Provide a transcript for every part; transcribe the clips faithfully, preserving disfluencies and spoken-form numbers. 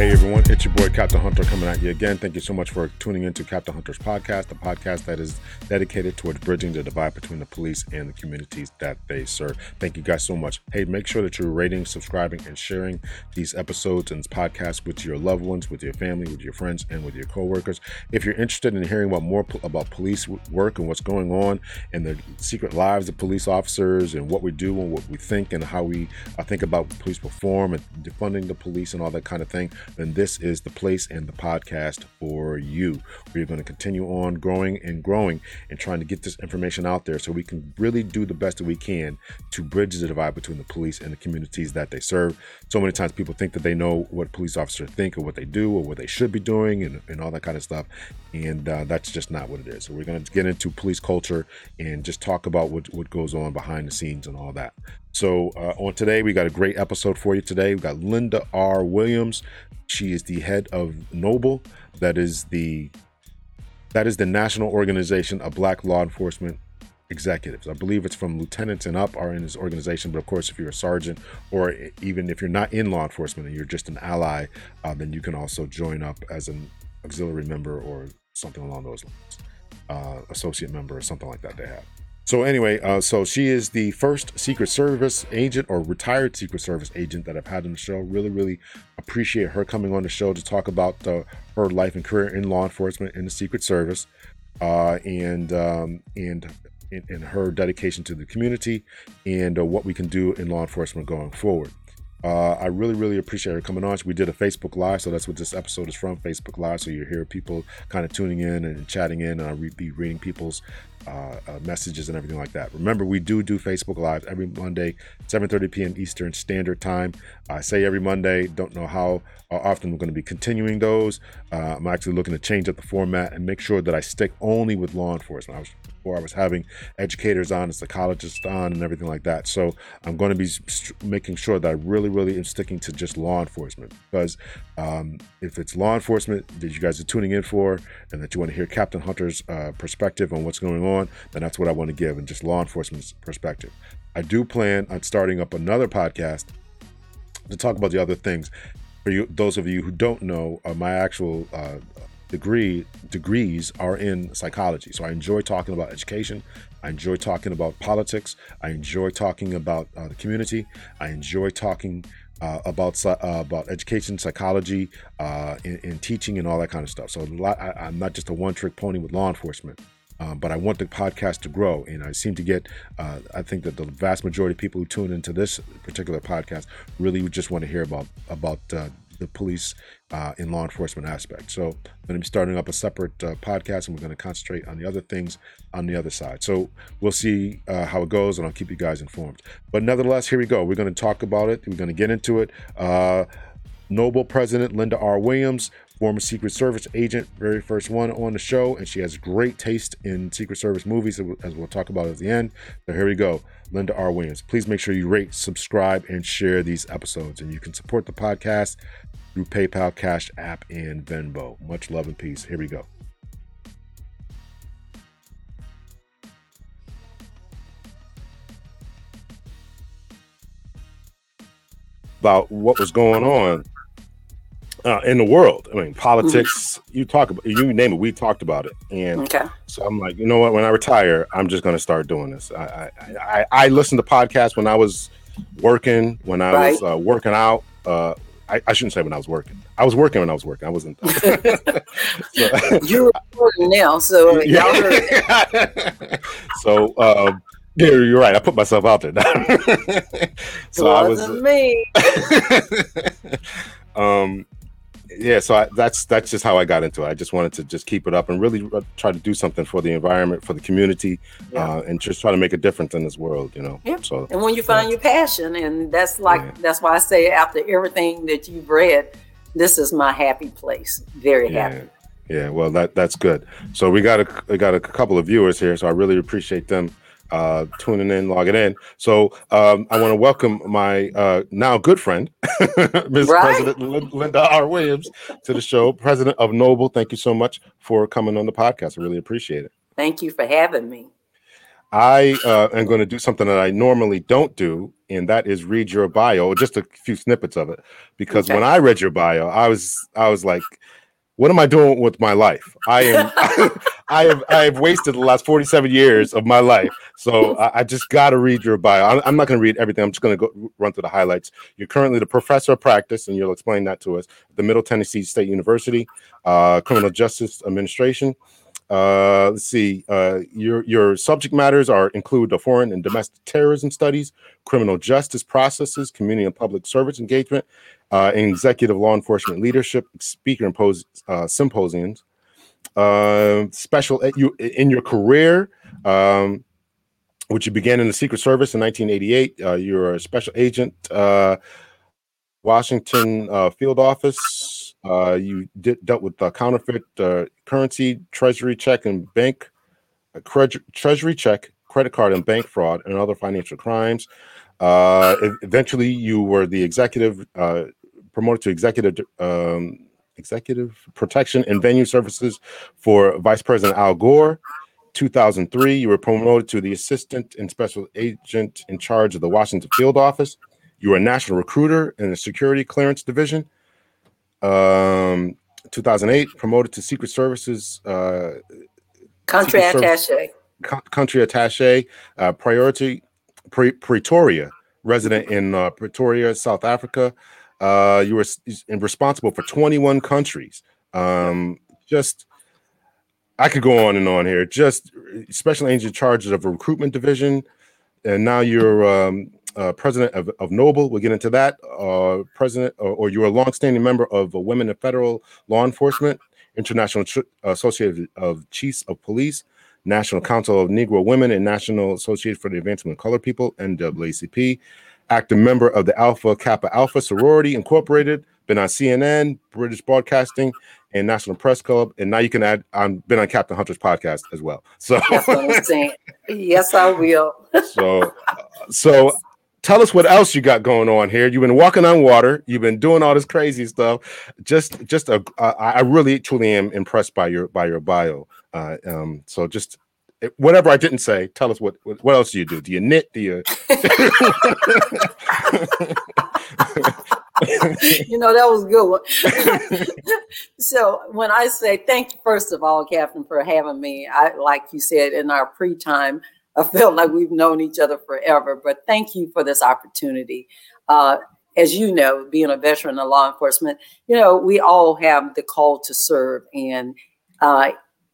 Hey everyone, it's your boy Captain Hunter coming at you again. Thank you so much for tuning into Captain Hunter's podcast, the podcast that is dedicated towards bridging the divide between the police and the communities that they serve. Thank you guys so much. Hey, make sure that you're rating, subscribing, and sharing these episodes and podcasts with your loved ones, with your family, with your friends, and with your coworkers. If you're interested in hearing about more po- about police work and what's going on and the secret lives of police officers and what we do and what we think and how we uh, think about police reform and defunding the police and all that kind of thing, then this is the place and the podcast for you. We're going to continue on growing and growing and trying to get this information out there so we can really do the best that we can to bridge the divide between the police and the communities that they serve. So many times people think that they know what police officers think or what they do or what they should be doing and, and all that kind of stuff. And uh, that's just not what it is. So we're going to get into police culture and just talk about what, what goes on behind the scenes and all that. So uh, on today, we got a great episode for you today. We got Linda R. Williams. She is the head of Noble. That is the that is the National Organization of Black Law Enforcement Executives. I believe it's from lieutenants and up are in this organization. But of course, if you're a sergeant or even if you're not in law enforcement and you're just an ally, uh, then you can also join up as an auxiliary member or something along those lines, uh, associate member or something like that they have. So anyway, uh, so she is the first Secret Service agent or retired Secret Service agent that I've had on the show. Really, really appreciate her coming on the show to talk about uh, her life and career in law enforcement in the Secret Service, uh, and um, and in her dedication to the community and uh, what we can do in law enforcement going forward. Uh, I really, really appreciate her coming on. We did a Facebook Live, so that's what this episode is from, Facebook Live. So you hear people kind of tuning in and chatting in, and I'll re- be reading people's uh, uh, messages and everything like that. Remember, we do do Facebook Live every Monday, seven thirty p.m. Eastern Standard Time. I say every Monday. Don't know how often we're going to be continuing those. Uh, I'm actually looking to change up the format and make sure that I stick only with law enforcement. I was, before I was having educators on and psychologists on and everything like that. So I'm going to be st- making sure that I really, really am sticking to just law enforcement, because um, if it's law enforcement that you guys are tuning in for and that you want to hear Captain Hunter's uh, perspective on what's going on, then that's what I want to give, and just law enforcement's perspective. I do plan on starting up another podcast to talk about the other things. For you, those of you who don't know, uh, my actual uh, degree degrees are in psychology. So I enjoy talking about education. I enjoy talking about politics. I enjoy talking about uh, the community. I enjoy talking uh, about uh, about education, psychology, uh, and, and teaching, and all that kind of stuff. So a lot, I, I'm not just a one-trick pony with law enforcement. Um, but I want the podcast to grow, and I seem to get, uh, I think that the vast majority of people who tune into this particular podcast really just want to hear about about uh, the police uh, and law enforcement aspect. So I'm going to be starting up a separate uh, podcast, and we're going to concentrate on the other things on the other side. So we'll see uh, how it goes, and I'll keep you guys informed. But nevertheless, here we go. We're going to talk about it. We're going to get into it. Uh, Noble President Linda R. Williams, former Secret Service agent, very first one on the show, and she has great taste in Secret Service movies, as we'll talk about at the end. So here we go, Linda R. Williams. Please make sure you rate, subscribe, and share these episodes. And you can support the podcast through PayPal, Cash App, and Venmo. Much love and peace. Here we go. About what was going on Uh, in the world. I mean, politics, mm-hmm. you talk about, you name it, we talked about it. And okay. So I'm like, you know what, when I retire, I'm just going to start doing this. I, I, I, I listened to podcasts when I was working, when I right. was uh, working out. Uh, I, I shouldn't say when I was working. I was working when I was working. I wasn't. so, You're recording now, so yeah. y'all heard So, uh, yeah, you're right. I put myself out there. so it wasn't I was uh, me. um, Yeah, so I, that's that's just how I got into it. I just wanted to just keep it up and really try to do something for the environment, for the community, yeah. uh, and just try to make a difference in this world, you know. Yeah. So, and when you find yeah. your passion, and that's like yeah. that's why I say after everything that you've read, this is my happy place. Very yeah. happy. Yeah, well, that that's good. So we got a we got a couple of viewers here, so I really appreciate them uh, tuning in, logging in. So um, I want to welcome my uh, now good friend, Miz Right? President Linda R. Williams, to the show. President of Noble, thank you so much for coming on the podcast. I really appreciate it. Thank you for having me. I uh, am going to do something that I normally don't do, and that is read your bio, just a few snippets of it. Because okay. when I read your bio, I was I was like, what am I doing with my life? I am I have I have wasted the last forty-seven years of my life. So I, I just got to read your bio. I'm, I'm not going to read everything. I'm just going to go run through the highlights. You're currently the professor of practice, and you'll explain that to us, at the Middle Tennessee State University, uh, Criminal Justice Administration. Uh, let's see. Uh, your your subject matters are include the foreign and domestic terrorism studies, criminal justice processes, community and public service engagement, uh, and executive law enforcement leadership. Speaker and pos- uh, symposiums. Uh, special ed- you in your career, um, which you began in the Secret Service in nineteen eighty-eight. Uh, you're a special agent, uh, Washington uh, Field Office. Uh, you did, dealt with uh, counterfeit uh, currency, treasury check and bank, uh, cre- treasury check, credit card and bank fraud, and other financial crimes. Uh, eventually, you were the executive uh, promoted to executive um, executive protection and venue services for Vice President Al Gore. two thousand three, you were promoted to the assistant and special agent in charge of the Washington Field Office. You were a national recruiter in the Security Clearance Division. Um, two thousand eight, promoted to Secret Services uh, country Secret attaché, Service, country attaché, uh, priority pre- Pretoria, resident in uh, Pretoria, South Africa. Uh, you were responsible for twenty-one countries. Um, just, I could go on and on here. Just special agent in charge of a recruitment division, and now you're. Um, Uh, president of, of Noble, we'll get into that. Uh, president, or, or you're a longstanding member of uh, Women in Federal Law Enforcement, International Ch- Association of Chiefs of Police, National Council of Negro Women, and National Association for the Advancement of Colored People, N double A C P. Active member of the Alpha Kappa Alpha Sorority Incorporated. Been on C N N, British Broadcasting, and National Press Club. And now you can add, I've been on Captain Hunter's podcast as well. So that's what I'm saying. Yes, I will. so, so. Yes. Tell us what else you got going on here. You've been walking on water. You've been doing all this crazy stuff. Just, just a, uh, I really truly am impressed by your by your bio. Uh, um, so just whatever I didn't say, tell us what what else do you do? Do you knit? Do you? You know, that was a good one. So when I say thank you, first of all, Catherine, for having me. I like you said in our pre-time. I feel like we've known each other forever, but thank you for this opportunity. Uh, as you know, being a veteran of law enforcement, you know, we all have the call to serve. And uh,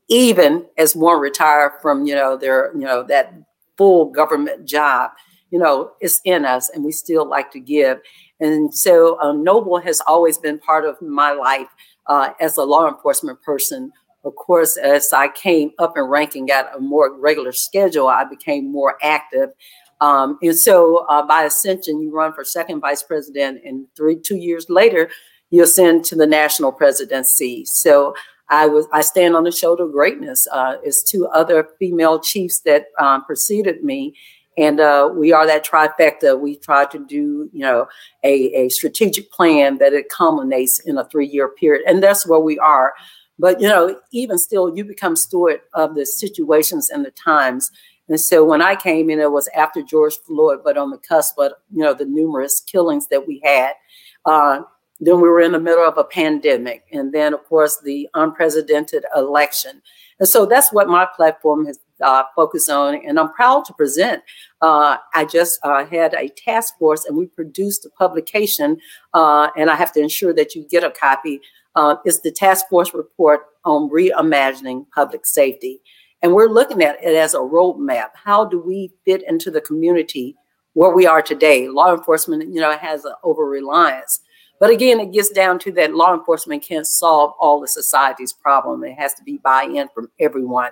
even as one retired from, you know, their, you know, that full government job, you know, it's in us and we still like to give. And so um, Noble has always been part of my life uh, as a law enforcement person. Of course, as I came up in rank and got a more regular schedule, I became more active. Um, and so uh, by ascension, you run for second vice president and three, two years later, you ascend to the national presidency. So I was I stand on the shoulder of greatness. Uh, it's two other female chiefs that um, preceded me. And uh, we are that trifecta. We try to do, you know, a, a strategic plan that it culminates in a three-year period. And that's where we are. But, you know, even still, you become steward of the situations and the times. And so when I came in, it was after George Floyd, but on the cusp of, you know, the numerous killings that we had. Uh, then we were in the middle of a pandemic. And then, of course, the unprecedented election. And so that's what my platform has uh, focused on. And I'm proud to present. Uh, I just uh, had a task force and we produced a publication. Uh, and I have to ensure that you get a copy. Uh, it's the task force report on reimagining public safety. And we're looking at it as a roadmap. How do we fit into the community where we are today? Law enforcement, you know, has an over-reliance. But again, it gets down to that law enforcement can't solve all the society's problem. It has to be buy-in from everyone.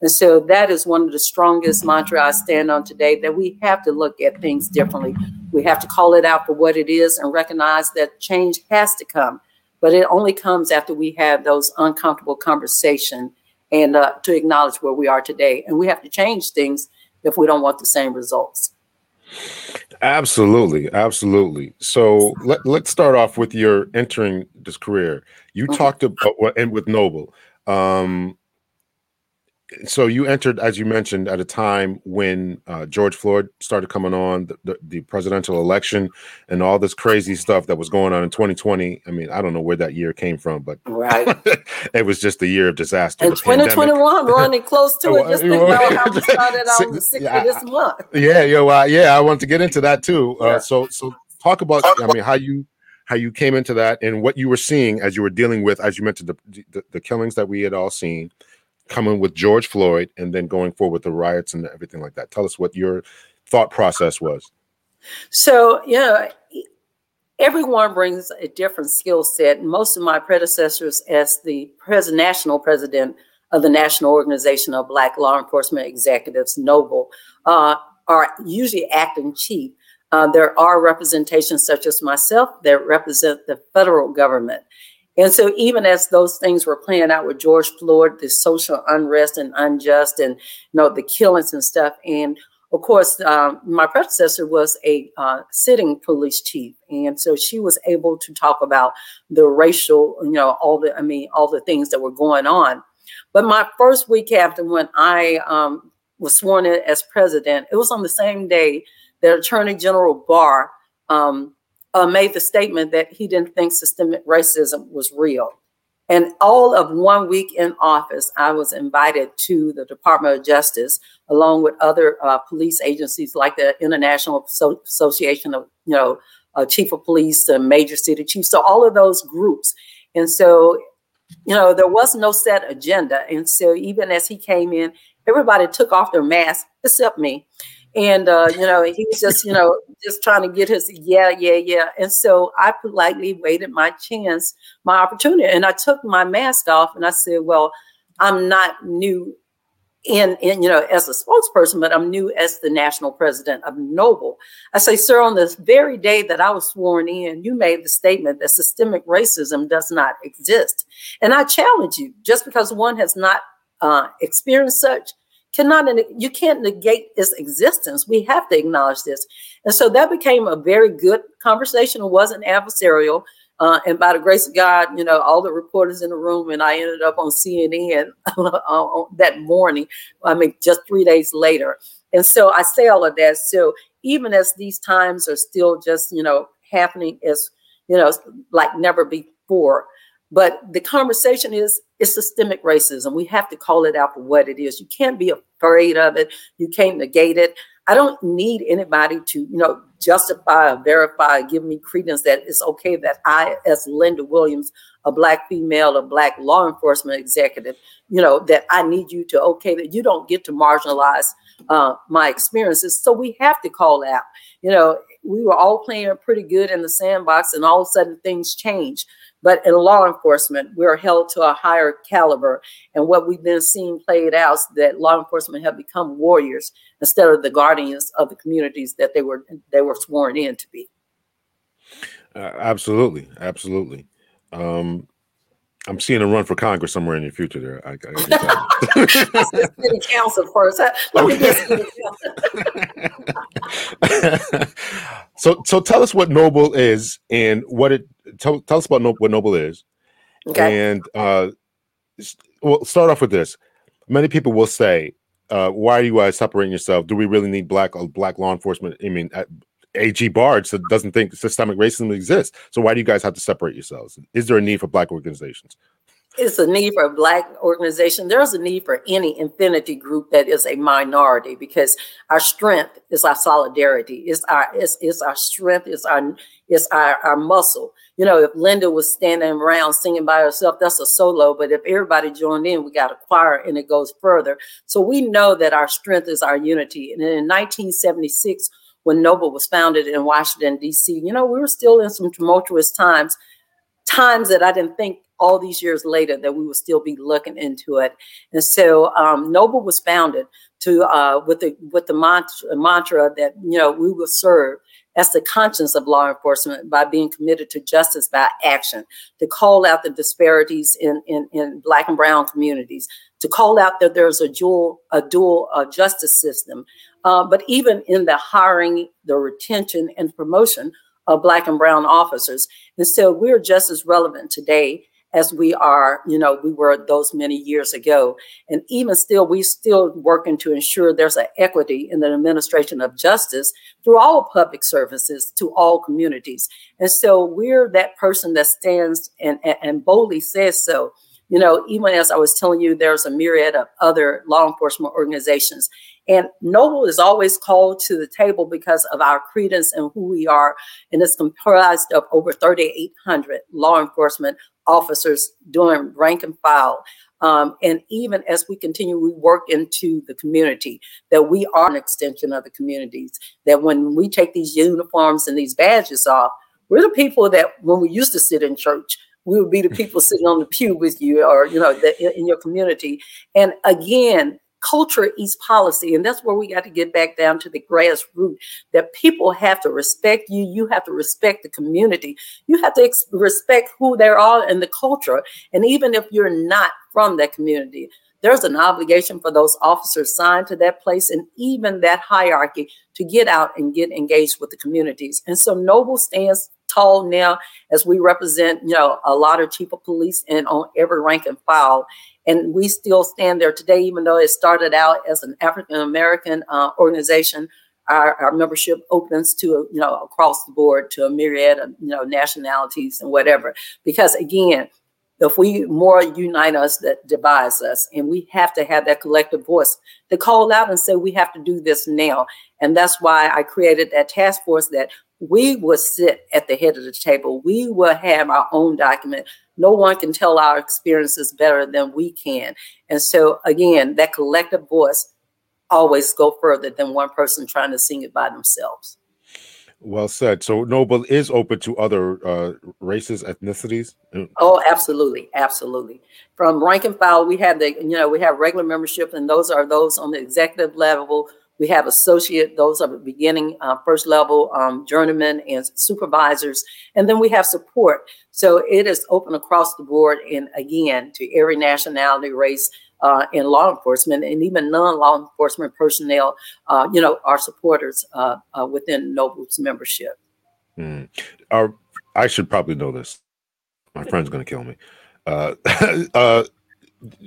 And so that is one of the strongest mantra I stand on today, that we have to look at things differently. We have to call it out for what it is and recognize that change has to come. But it only comes after we have those uncomfortable conversations and uh, to acknowledge where we are today. And we have to change things if we don't want the same results. Absolutely. Absolutely. So let, let's start off with your entering this career. You mm-hmm. talked about, and with Noble, um, so you entered, as you mentioned, at a time when uh, George Floyd started coming on, the, the, the presidential election and all this crazy stuff that was going on in twenty twenty. I mean, I don't know where that year came from, but right. It was just a year of disaster. And twenty twenty-one, running close to it, just think about how we started on the sixth yeah, of this month. Yeah, yeah, well, yeah, I want to get into that too. Uh, yeah. So, so talk about, I mean, how you how you came into that and what you were seeing as you were dealing with, as you mentioned, the the, the killings that we had all seen. Coming with George Floyd and then going forward with the riots and everything like that. Tell us what your thought process was. So, you know, everyone brings a different skill set. Most of my predecessors as the president, national president of the National Organization of Black Law Enforcement Executives, Noble, uh, are usually acting chief. Uh, there are representations such as myself that represent the federal government. And so even as those things were playing out with George Floyd, the social unrest and unjust and, you know, the killings and stuff. And of course, um, my predecessor was a uh, sitting police chief. And so she was able to talk about the racial, you know, all the, I mean, all the things that were going on. But my first week after when I um, was sworn in as president, it was on the same day that Attorney General Barr um, Uh, made the statement that he didn't think systemic racism was real. And all of one week in office, I was invited to the Department of Justice, along with other uh, police agencies like the International so- Association of, you know, uh, Chief of Police and Major City Chiefs. So all of those groups. And so, you know, there was no set agenda. And so even as he came in, everybody took off their masks except me. And, uh, you know, he was just, you know, just trying to get his, yeah, yeah, yeah. And so I politely waited my chance, my opportunity. And I took my mask off and I said, well, I'm not new in, in you know, as a spokesperson, but I'm new as the national president of Noble. I say, sir, on this very day that I was sworn in, you made the statement that systemic racism does not exist. And I challenge you, just because one has not uh, experienced such, Cannot you can't negate its existence. We have to acknowledge this. And so that became a very good conversation. It wasn't adversarial. Uh, and by the grace of God, you know, all the reporters in the room, and I ended up on C N N that morning, I mean, just three days later. And so I say all of that. So even as these times are still just, you know, happening as, you know, like never before, but the conversation is, it's systemic racism. We have to call it out for what it is. You can't be afraid of it. You can't negate it. I don't need anybody to, you know, justify or verify, or give me credence that it's okay that I, as Linda Williams, a black female, a black law enforcement executive, you know, that I need you to okay that you don't get to marginalize uh, my experiences. So we have to call out, you know, we were all playing pretty good in the sandbox and all of a sudden things change. But in law enforcement, we're held to a higher caliber. And what we've been seeing played out is that law enforcement have become warriors instead of the guardians of the communities that they were they were sworn in to be. Uh, absolutely. Absolutely. Um, I'm seeing a run for Congress somewhere in the future there. I, I can tell you. That's the city council first. Let okay. me get city council. So, so tell us what Noble is and what it Tell, tell us about Noble, what Noble is, okay. and uh, we'll start off with this. Many people will say, uh, "Why are you guys separating yourself? Do we really need black black law enforcement?" I mean, A G Barr doesn't think systemic racism exists, so why do you guys have to separate yourselves? Is there a need for black organizations? It's a need for a black organization. There's a need for any infinity group that is a minority, because our strength is our solidarity. It's our it's, it's our strength. It's our it's our, our muscle. You know, if Linda was standing around singing by herself, that's a solo. But if everybody joined in, we got a choir and it goes further. So we know that our strength is our unity. And in nineteen seventy-six, when Noble was founded in Washington, D C, you know, we were still in some tumultuous times, times that I didn't think all these years later that we would still be looking into it. And so um, Noble was founded to uh, with the with the mantra, mantra that, you know, we will serve as the conscience of law enforcement by being committed to justice by action, to call out the disparities in, in, in black and brown communities, to call out that there's a dual, a dual uh, justice system. Uh, but even in the hiring, the retention and promotion of black and brown officers. And so we're just as relevant today as we are, you know, we were those many years ago. And even still, we still working to ensure there's an equity in the administration of justice through all public services to all communities. And so we're that person that stands and, and, and boldly says so. You know, even as I was telling you, there's a myriad of other law enforcement organizations. And Noble is always called to the table because of our credence and who we are. And it's comprised of over three thousand eight hundred law enforcement officers doing rank and file. Um, and even as we continue, we work into the community, that we are an extension of the communities, that when we take these uniforms and these badges off, we're the people that when we used to sit in church, we would be the people sitting on the pew with you, or, you know, the, in your community. And again, culture eats policy. And that's where we got to get back down to the grassroots, that people have to respect you. You have to respect the community. You have to ex- respect who they are and the culture. And even if you're not from that community, there's an obligation for those officers signed to that place and even that hierarchy to get out and get engaged with the communities. And so Noble stands tall now as we represent, you know, a lot of chief of police and on every rank and file. And we still stand there today, even though it started out as an African-American uh, organization. Our, our membership opens to, you know, across the board to a myriad of, you know, nationalities and whatever. Because again, if we more unite us, that divides us. And we have to have that collective voice to call out and say, we have to do this now. And that's why I created that task force, that we will sit at the head of the table. We will have our own document. No one can tell our experiences better than we can. And so again, that collective voice always go further than one person trying to sing it by themselves. Well said. So Noble is open to other uh, races, ethnicities. Oh, absolutely. Absolutely. From rank and file, we have the, you know, we have regular membership, and those are those on the executive level. We have associate, those are the beginning, uh, first level, um, journeymen and supervisors. And then we have support. So it is open across the board. And again, to every nationality, race, uh, in law enforcement, and even non-law enforcement personnel, uh, you know, are supporters uh, uh, within Noble's membership. Mm. Our, I should probably know this. My friend's going to kill me. Uh, uh,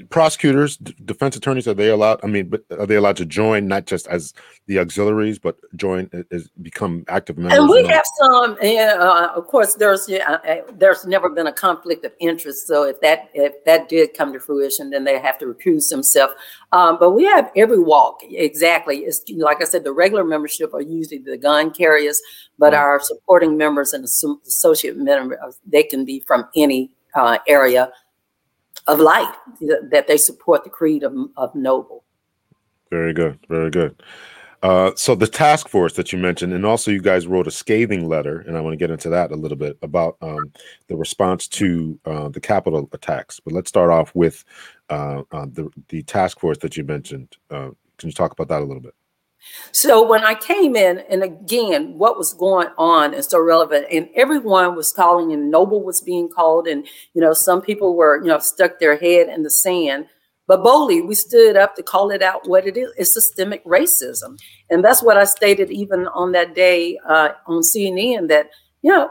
prosecutors, d- defense attorneys, are they allowed? I mean, but are they allowed to join, not just as the auxiliaries, but join as become active members? And we have some. And, uh, of course, there's uh, there's never been a conflict of interest. So if that if that did come to fruition, then they have to recuse themselves. Um, but we have every walk. Exactly. It's like I said, the regular membership are usually the gun carriers, but mm-hmm. our supporting members and associate members, they can be from any uh, area of life that they support the creed of, of Noble. Very good. Very good. Uh, so the task force that you mentioned, and also you guys wrote a scathing letter, and I want to get into that a little bit about um, the response to uh, the Capitol attacks. But let's start off with uh, uh, the, the task force that you mentioned. Uh, can you talk about that a little bit? So when I came in, and again, what was going on is so relevant, and everyone was calling, and Noble was being called, and, you know, some people were, you know, stuck their head in the sand. But boldly, we stood up to call it out what it is. It's systemic racism. And that's what I stated even on that day uh, on C N N, that, you know,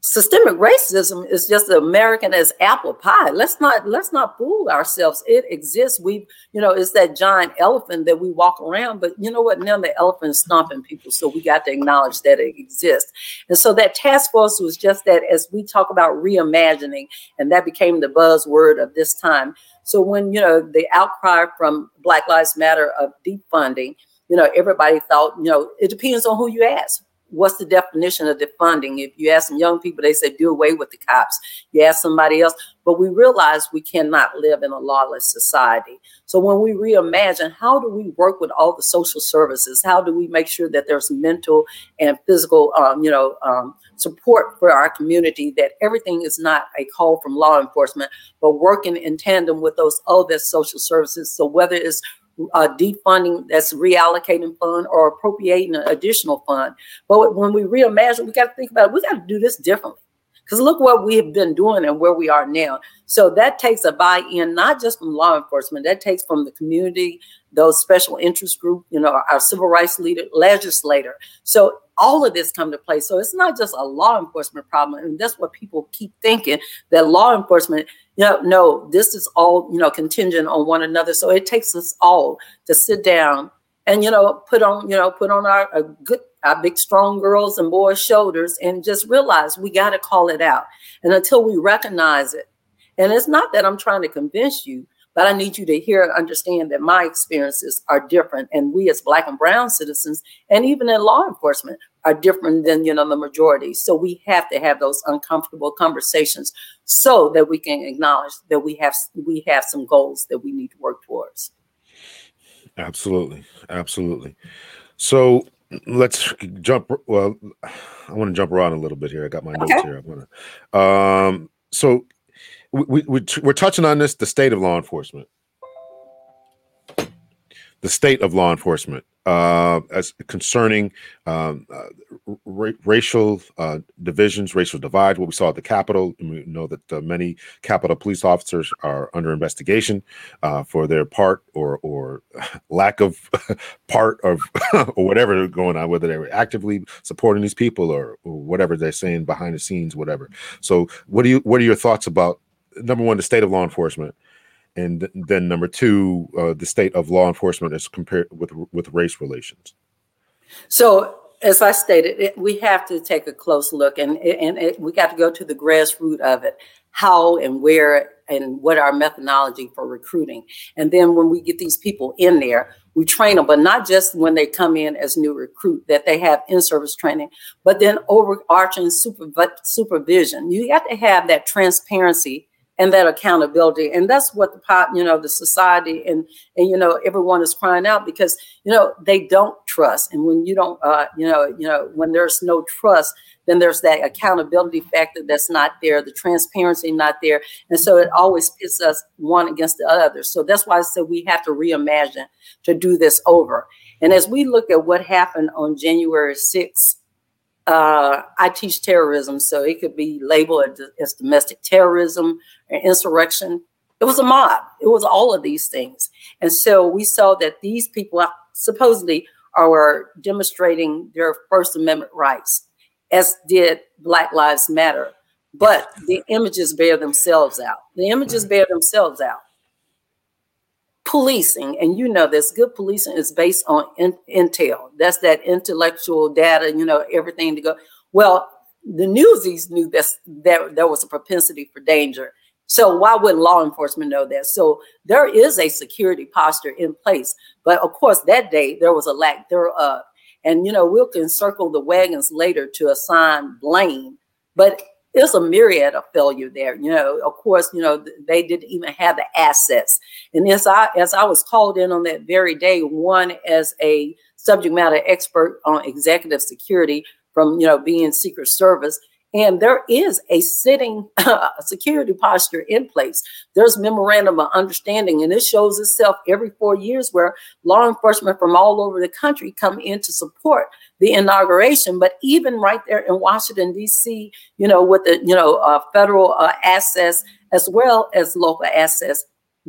systemic racism is just American as apple pie. Let's not let's not fool ourselves. It exists. We, you know, it's that giant elephant that we walk around. But you know what? Now the elephant is stomping people. So we got to acknowledge that it exists. And so that task force was just that, as we talk about reimagining, and that became the buzzword of this time. So when, you know, the outcry from Black Lives Matter of defunding, you know, everybody thought, you know, it depends on who you ask. What's the definition of defunding? If you ask some young people, they say, do away with the cops. You ask somebody else, but we realize we cannot live in a lawless society. So when we reimagine, how do we work with all the social services? How do we make sure that there's mental and physical, um, you know, um, support for our community, that everything is not a call from law enforcement, but working in tandem with those other social services. So whether it's Uh, defunding, that's reallocating fund, or appropriating an additional fund. But when we reimagine, we got to think about it. We got to do this differently, because look what we have been doing and where we are now. So that takes a buy-in, not just from law enforcement. That takes from the community, those special interest group, you know, our civil rights leader, legislator. So all of this come to play. So it's not just a law enforcement problem. And that's what people keep thinking, that law enforcement, you know, no, this is all, you know, contingent on one another. So it takes us all to sit down and, you know, put on, you know, put on our a good, our big, strong girls and boys' shoulders and just realize we got to call it out. And until we recognize it, and it's not that I'm trying to convince you, but I need you to hear and understand that my experiences are different. And we as Black and brown citizens, and even in law enforcement, are different than, you know, the majority. So we have to have those uncomfortable conversations so that we can acknowledge that we have we have some goals that we need to work towards. Absolutely. Absolutely. So let's jump. Well, I want to jump around a little bit here. I got my okay. notes here. I want to. Um, so we, we, we're touching on this, the state of law enforcement. The state of law enforcement uh, as concerning um, uh, ra- racial uh, divisions, racial divide, what we saw at the Capitol. And we know that uh, many Capitol police officers are under investigation uh, for their part or or lack of part of or whatever going on, whether they were actively supporting these people or, or whatever they're saying behind the scenes, whatever. So what do you what are your thoughts about, number one, the state of law enforcement? And then number two, uh, the state of law enforcement as compared with with race relations. So, as I stated, it, we have to take a close look, and and it, we got to go to the grassroots of it, how and where and what our methodology for recruiting. And then when we get these people in there, we train them, but not just when they come in as new recruit, that they have in-service training, but then overarching super, supervision. You got to have that transparency and that accountability. And that's what the, you know, the society and, and, you know, everyone is crying out because, you know, they don't trust. And when you don't, uh, you know, you know, when there's no trust, then there's that accountability factor that's not there, the transparency not there. And so it always pits us one against the other. So that's why I said we have to reimagine to do this over. And as we look at what happened on January sixth, Uh, I teach terrorism, so it could be labeled as domestic terrorism or insurrection. It was a mob. It was all of these things. And so we saw that these people supposedly are demonstrating their First Amendment rights, as did Black Lives Matter. But the images bear themselves out. The images bear themselves out. Policing, and you know this, good policing is based on in, intel. That's that intellectual data, you know, everything to go. Well, the newsies knew that there, there was a propensity for danger. So why wouldn't law enforcement know that? So there is a security posture in place. But of course, that day there was a lack thereof. And, you know, we'll can circle the wagons later to assign blame. But there's a myriad of failure there. You know, of course, you know, they didn't even have the assets. And as I, as I was called in on that very day, one as a subject matter expert on executive security from, you know, being Secret Service. And there is a sitting uh, security posture in place. There's memorandum of understanding, and it shows itself every four years where law enforcement from all over the country come in to support the inauguration. But even right there in Washington, D C, you know, with the, you know, uh, federal uh, assets as well as local assets,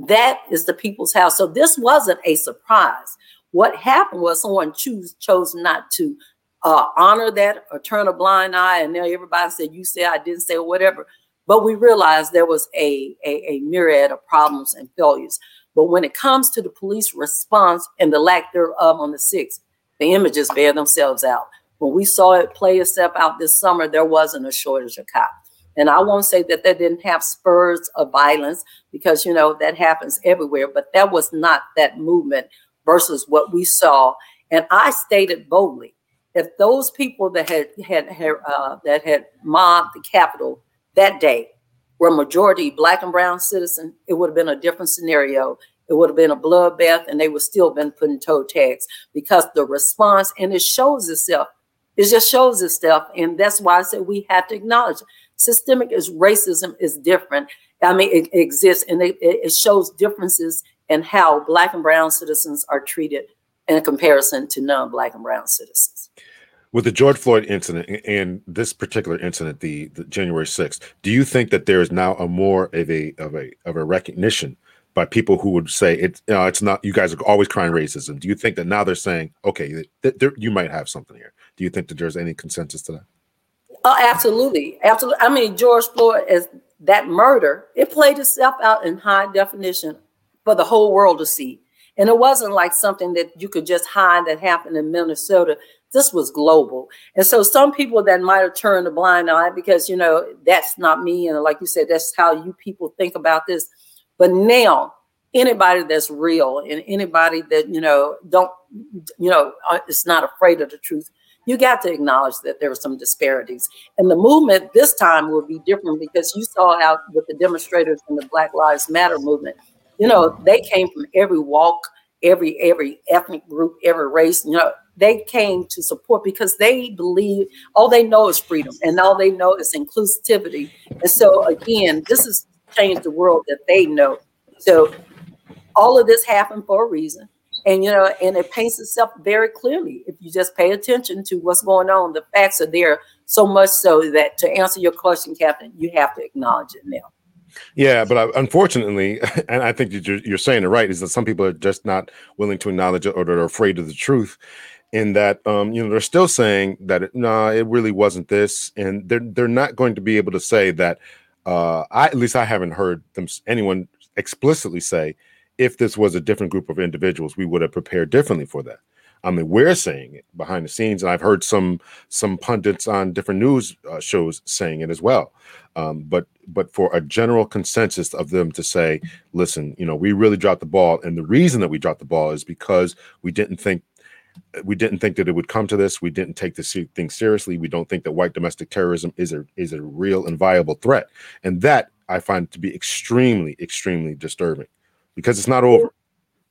that is the people's house. So this wasn't a surprise. What happened was someone choose, chose not to Uh, honor that or turn a blind eye, and now everybody said, you said, I didn't say, whatever. But we realized there was a, a, a myriad of problems and failures. But when it comes to the police response and the lack thereof on the sixth, the images bear themselves out. When we saw it play itself out this summer, there wasn't a shortage of cops. And I won't say that they didn't have spurs of violence because, you know, that happens everywhere, but that was not that movement versus what we saw. And I stated boldly, if those people that had had, had uh, that had mobbed the Capitol that day were a majority Black and brown citizen, it would have been a different scenario. It would have been a bloodbath, and they would still have been putting toe tags because the response, and it shows itself. It just shows itself, and that's why I said we have to acknowledge it. Systemic is racism is different. I mean, it, it exists, and it, it shows differences in how Black and brown citizens are treated in comparison to non-Black and brown citizens. With the George Floyd incident and this particular incident, the, the January sixth, do you think that there is now a more of a of a of a recognition by people who would say, it, you know, it's not, you guys are always crying racism. Do you think that now they're saying, okay, th- th- you might have something here? Do you think that there's any consensus to that? Oh, absolutely. Absolutely. I mean, George Floyd, as that murder, it played itself out in high definition for the whole world to see. And it wasn't like something that you could just hide that happened in Minnesota. This was global. And so some people that might have turned a blind eye because, you know, that's not me. And like you said, that's how you people think about this. But now anybody that's real and anybody that, you know, don't, you know, is not afraid of the truth, you got to acknowledge that there were some disparities. And the movement this time will be different because you saw how with the demonstrators in the Black Lives Matter movement, you know, they came from every walk, every, every ethnic group, every race, you know, they came to support because they believe all they know is freedom and all they know is inclusivity. And so again, this is change the world that they know. So all of this happened for a reason. And, you know, and it paints itself very clearly. If you just pay attention to what's going on, the facts are there so much so that to answer your question, Captain, you have to acknowledge it now. Yeah, but I, unfortunately, and I think that you're, you're saying it right, is that some people are just not willing to acknowledge it or they're afraid of the truth. In that, um, you know, they're still saying that, it, nah, it really wasn't this. And they're, they're not going to be able to say that. Uh, I, at least I haven't heard them, anyone explicitly say, if this was a different group of individuals, we would have prepared differently for that. I mean, we're saying it behind the scenes, and I've heard some some pundits on different news uh, shows saying it as well. Um, but but for a general consensus of them to say, listen, you know, we really dropped the ball, and the reason that we dropped the ball is because we didn't think we didn't think that it would come to this. We didn't take this thing seriously. We don't think that white domestic terrorism is a is a real and viable threat, and that I find to be extremely extremely disturbing. Because it's not over.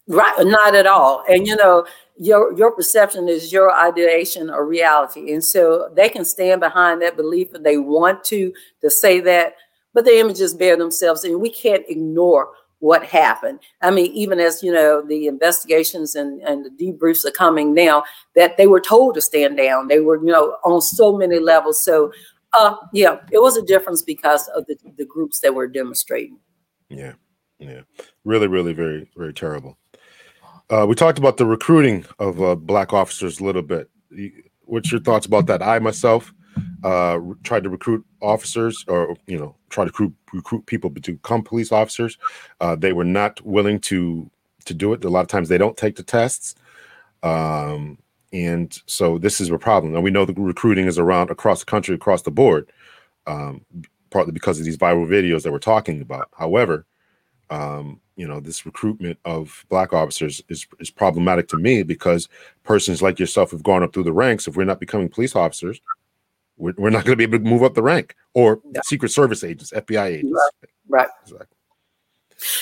Right, not at all. And, you know, your your perception is your ideation or reality. And so they can stand behind that belief if they want to, to say that. But the images bear themselves. And we can't ignore what happened. I mean, even as, you know, the investigations and, and the debriefs are coming now, that they were told to stand down. They were, you know, on so many levels. So, uh, yeah, it was a difference because of the, the groups that were demonstrating. Yeah. Yeah, really, really, very, very terrible. Uh, we talked about the recruiting of uh, black officers a little bit. What's your thoughts about that? I myself uh, tried to recruit officers, or you know, try to recruit, recruit people to become police officers. Uh, they were not willing to to do it. A lot of times, they don't take the tests, um, and so this is a problem. And we know the recruiting is around across the country, across the board, um, partly because of these viral videos that we're talking about. However. Um, you know, this recruitment of black officers is, is problematic to me because persons like yourself have gone up through the ranks. If we're not becoming police officers, we're, we're not going to be able to move up the rank or yeah. Secret Service agents, F B I agents. Right. right. Exactly.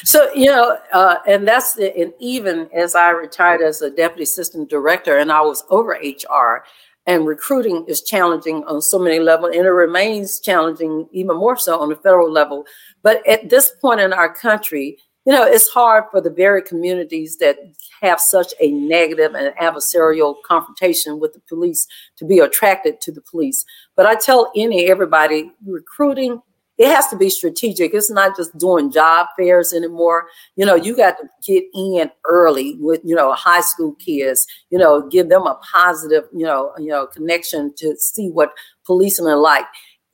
So, you know, uh, and that's the, and even as I retired as a deputy assistant director and I was over H R and recruiting is challenging on so many levels and it remains challenging even more so on the federal level. But at this point in our country, you know, it's hard for the very communities that have such a negative and adversarial confrontation with the police to be attracted to the police. But I tell any, everybody, recruiting, it has to be strategic. It's not just doing job fairs anymore. You know, you got to get in early with, you know, high school kids, you know, give them a positive, you know, you know, connection to see what policemen are like.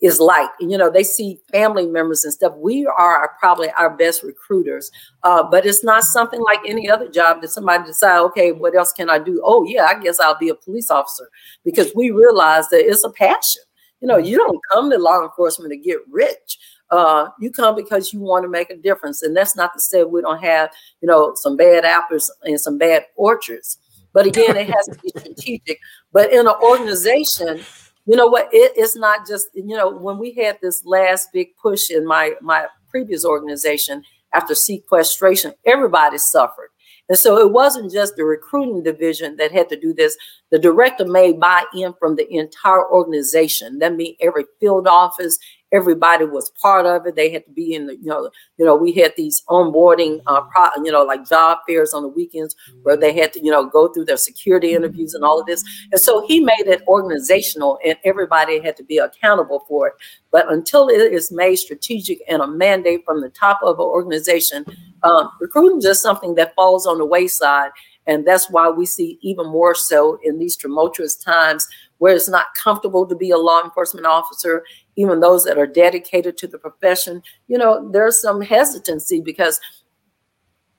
is like, you know, they see family members and stuff. We are probably our best recruiters, uh, but it's not something like any other job that somebody decide, okay, what else can I do? Oh yeah, I guess I'll be a police officer because we realize that it's a passion. You know, you don't come to law enforcement to get rich. Uh, you come because you want to make a difference. And that's not to say we don't have, you know, some bad apples and some bad orchards, but again, it has to be strategic, but in an organization, you know what? It, it's not just, you know, when we had this last big push in my, my previous organization after sequestration, everybody suffered. And so it wasn't just the recruiting division that had to do this. The director made buy-in from the entire organization. That means every field office, everybody was part of it. They had to be in the, you know, you know, we had these onboarding, uh, pro, you know, like job fairs on the weekends where they had to, you know, go through their security interviews and all of this. And so he made it organizational and everybody had to be accountable for it. But until it is made strategic and a mandate from the top of an organization, Um, recruiting is just something that falls on the wayside. And that's why we see even more so in these tumultuous times where it's not comfortable to be a law enforcement officer, even those that are dedicated to the profession. You know, there's some hesitancy because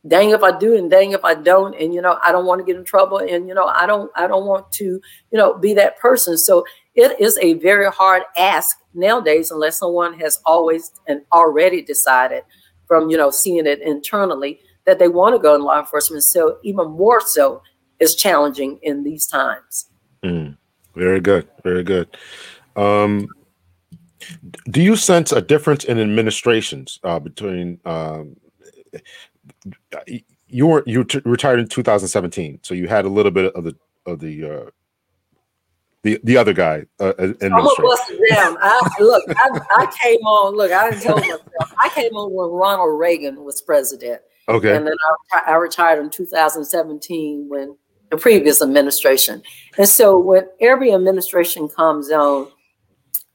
dang if I do and dang if I don't. And, you know, I don't want to get in trouble. And, you know, I don't I don't want to, you know, be that person. So it is a very hard ask nowadays unless someone has always and already decided from, you know, seeing it internally that they want to go in law enforcement. So even more so is challenging in these times. Mm. Very good. Very good. Um, do you sense a difference in administrations uh, between um, you were you t- retired in two thousand seventeen, so you had a little bit of the of the uh, the the other guy. Uh, I'm gonna bust it down. I, look, I, I came on. Look, I didn't tell myself. I came on when Ronald Reagan was president. Okay. And then I, I retired in two thousand seventeen when the previous administration. And so when every administration comes on,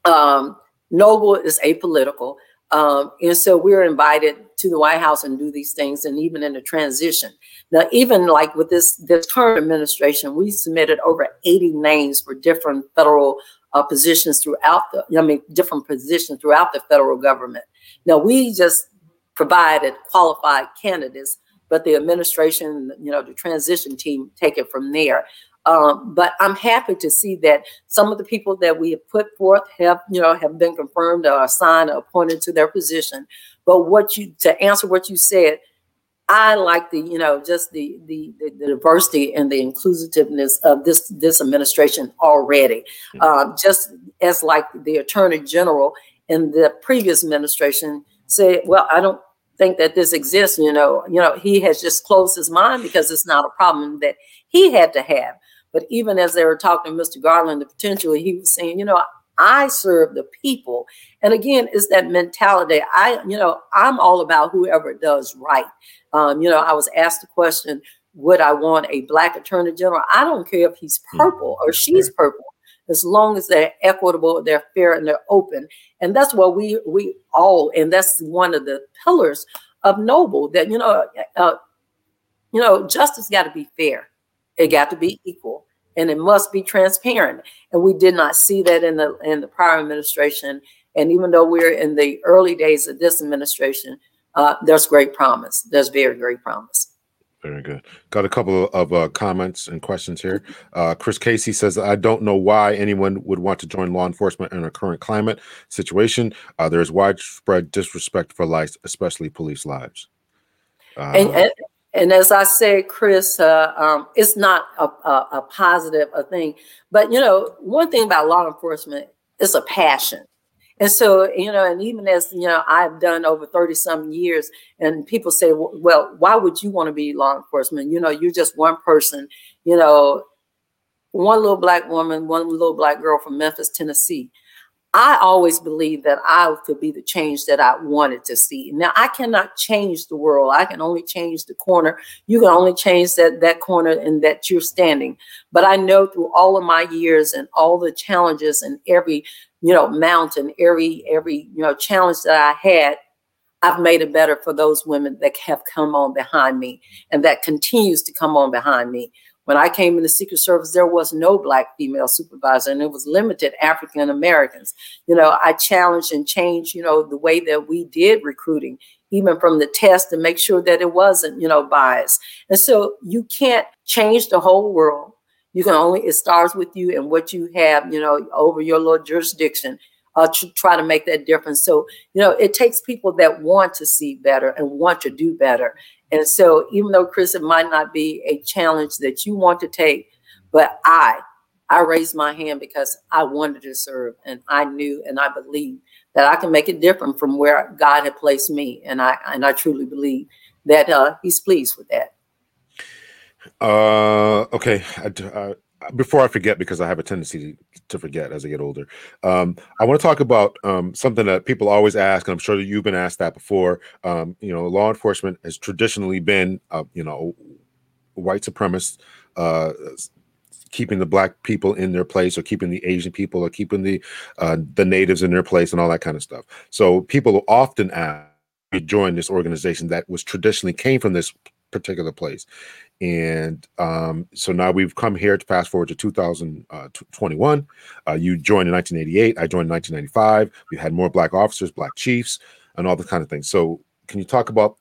um, Noble is apolitical. Um, and so we're invited to the White House and do these things. And even in the transition now, even like with this, this current administration, we submitted over eighty names for different federal uh, positions throughout the, I mean, different positions throughout the federal government. Now we just provided qualified candidates, but the administration, you know, the transition team take it from there. Um, but I'm happy to see that some of the people that we have put forth have, you know, have been confirmed or assigned or appointed to their position. But what you, to answer what you said, I like the, you know, just the the, the diversity and the inclusiveness of this this administration already. Mm-hmm. Uh, just as like the Attorney General in the previous administration said, well, I don't think that this exists, you know, you know, he has just closed his mind because it's not a problem that he had to have. But even as they were talking to Mister Garland, the potential, he was saying, you know, I serve the people. And again, it's that mentality. I, you know, I'm all about whoever does right. Um, you know, I was asked the question, would I want a Black Attorney General? I don't care if he's purple or she's purple, as long as they're equitable, they're fair, and they're open. And that's what we we all, and that's one of the pillars of Noble, that, you know, uh, you know, justice got to be fair. It got to be equal, and it must be transparent. And we did not see that in the in the prior administration. And even though we're in the early days of this administration, uh, there's great promise. There's very great promise. Very good. Got a couple of uh, comments and questions here. Uh, Chris Casey says, I don't know why anyone would want to join law enforcement in our current climate situation. Uh, there is widespread disrespect for life, especially police lives. Uh, and, and, and as I said, Chris, uh, um, it's not a, a, a positive a thing. But, you know, one thing about law enforcement is a passion. And so, you know, and even as, you know, I've done over thirty some years, and people say, well, why would you want to be law enforcement? You know, you're just one person, you know, one little Black woman, one little Black girl from Memphis, Tennessee. I always believed that I could be the change that I wanted to see. Now, I cannot change the world. I can only change the corner. You can only change that, that corner in that you're standing. But I know through all of my years and all the challenges and every, you know, mountain, every, every, you know, challenge that I had, I've made it better for those women that have come on behind me and that continues to come on behind me. When I came in the Secret Service, there was no Black female supervisor and it was limited African Americans. You know, I challenged and changed, you know, the way that we did recruiting, even from the test, to make sure that it wasn't, you know, biased. And so you can't change the whole world. You can only, it starts with you and what you have, you know, over your little jurisdiction, uh, to try to make that difference. So, you know, it takes people that want to see better and want to do better. And so even though, Chris, it might not be a challenge that you want to take, but I, I raised my hand because I wanted to serve and I knew and I believed that I can make it different from where God had placed me. And I, and I truly believe that uh, he's pleased with that. Uh, okay. I, uh, before I forget, because I have a tendency to forget as I get older, um, I want to talk about um, something that people always ask, and I'm sure that you've been asked that before. Um, you know, law enforcement has traditionally been, uh, you know, white supremacist, uh, keeping the Black people in their place, or keeping the Asian people, or keeping the uh, the natives in their place, and all that kind of stuff. So people often ask, joined this organization that was traditionally came from this particular place. And um, so now we've come here to fast forward to two thousand twenty-one. Uh, you joined in nineteen eighty-eight. I joined in nineteen ninety-five. We had more black officers, black chiefs, and all the kind of things. So can you talk about,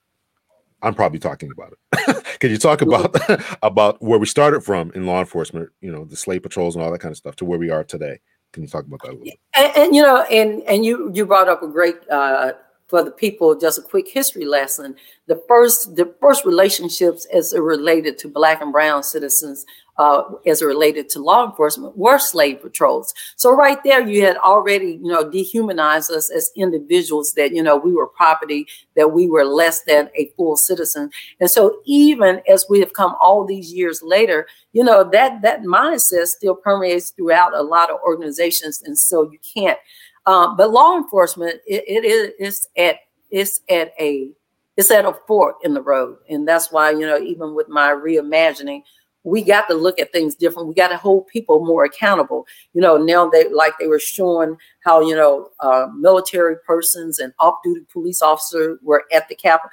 I'm probably talking about it. Can you talk about, about where we started from in law enforcement, you know, the slave patrols and all that kind of stuff to where we are today? Can you talk about that a little bit? And, and you know, and, and you, you brought up a great, uh, for the people, just a quick history lesson. The first, the first relationships as it related to black and brown citizens, uh, as it related to law enforcement, were slave patrols. So right there, you had already, you know, dehumanized us as individuals, that, you know, we were property, that we were less than a full citizen. And so even as we have come all these years later, you know, that, that mindset still permeates throughout a lot of organizations. And so you can't, Uh, but law enforcement, it, it is it's at it's at a it's at a fork in the road, and that's why, you know, even with my reimagining, we got to look at things different. We got to hold people more accountable. You know, now they like they were showing how, you know, uh, military persons and off-duty police officers were at the Capitol.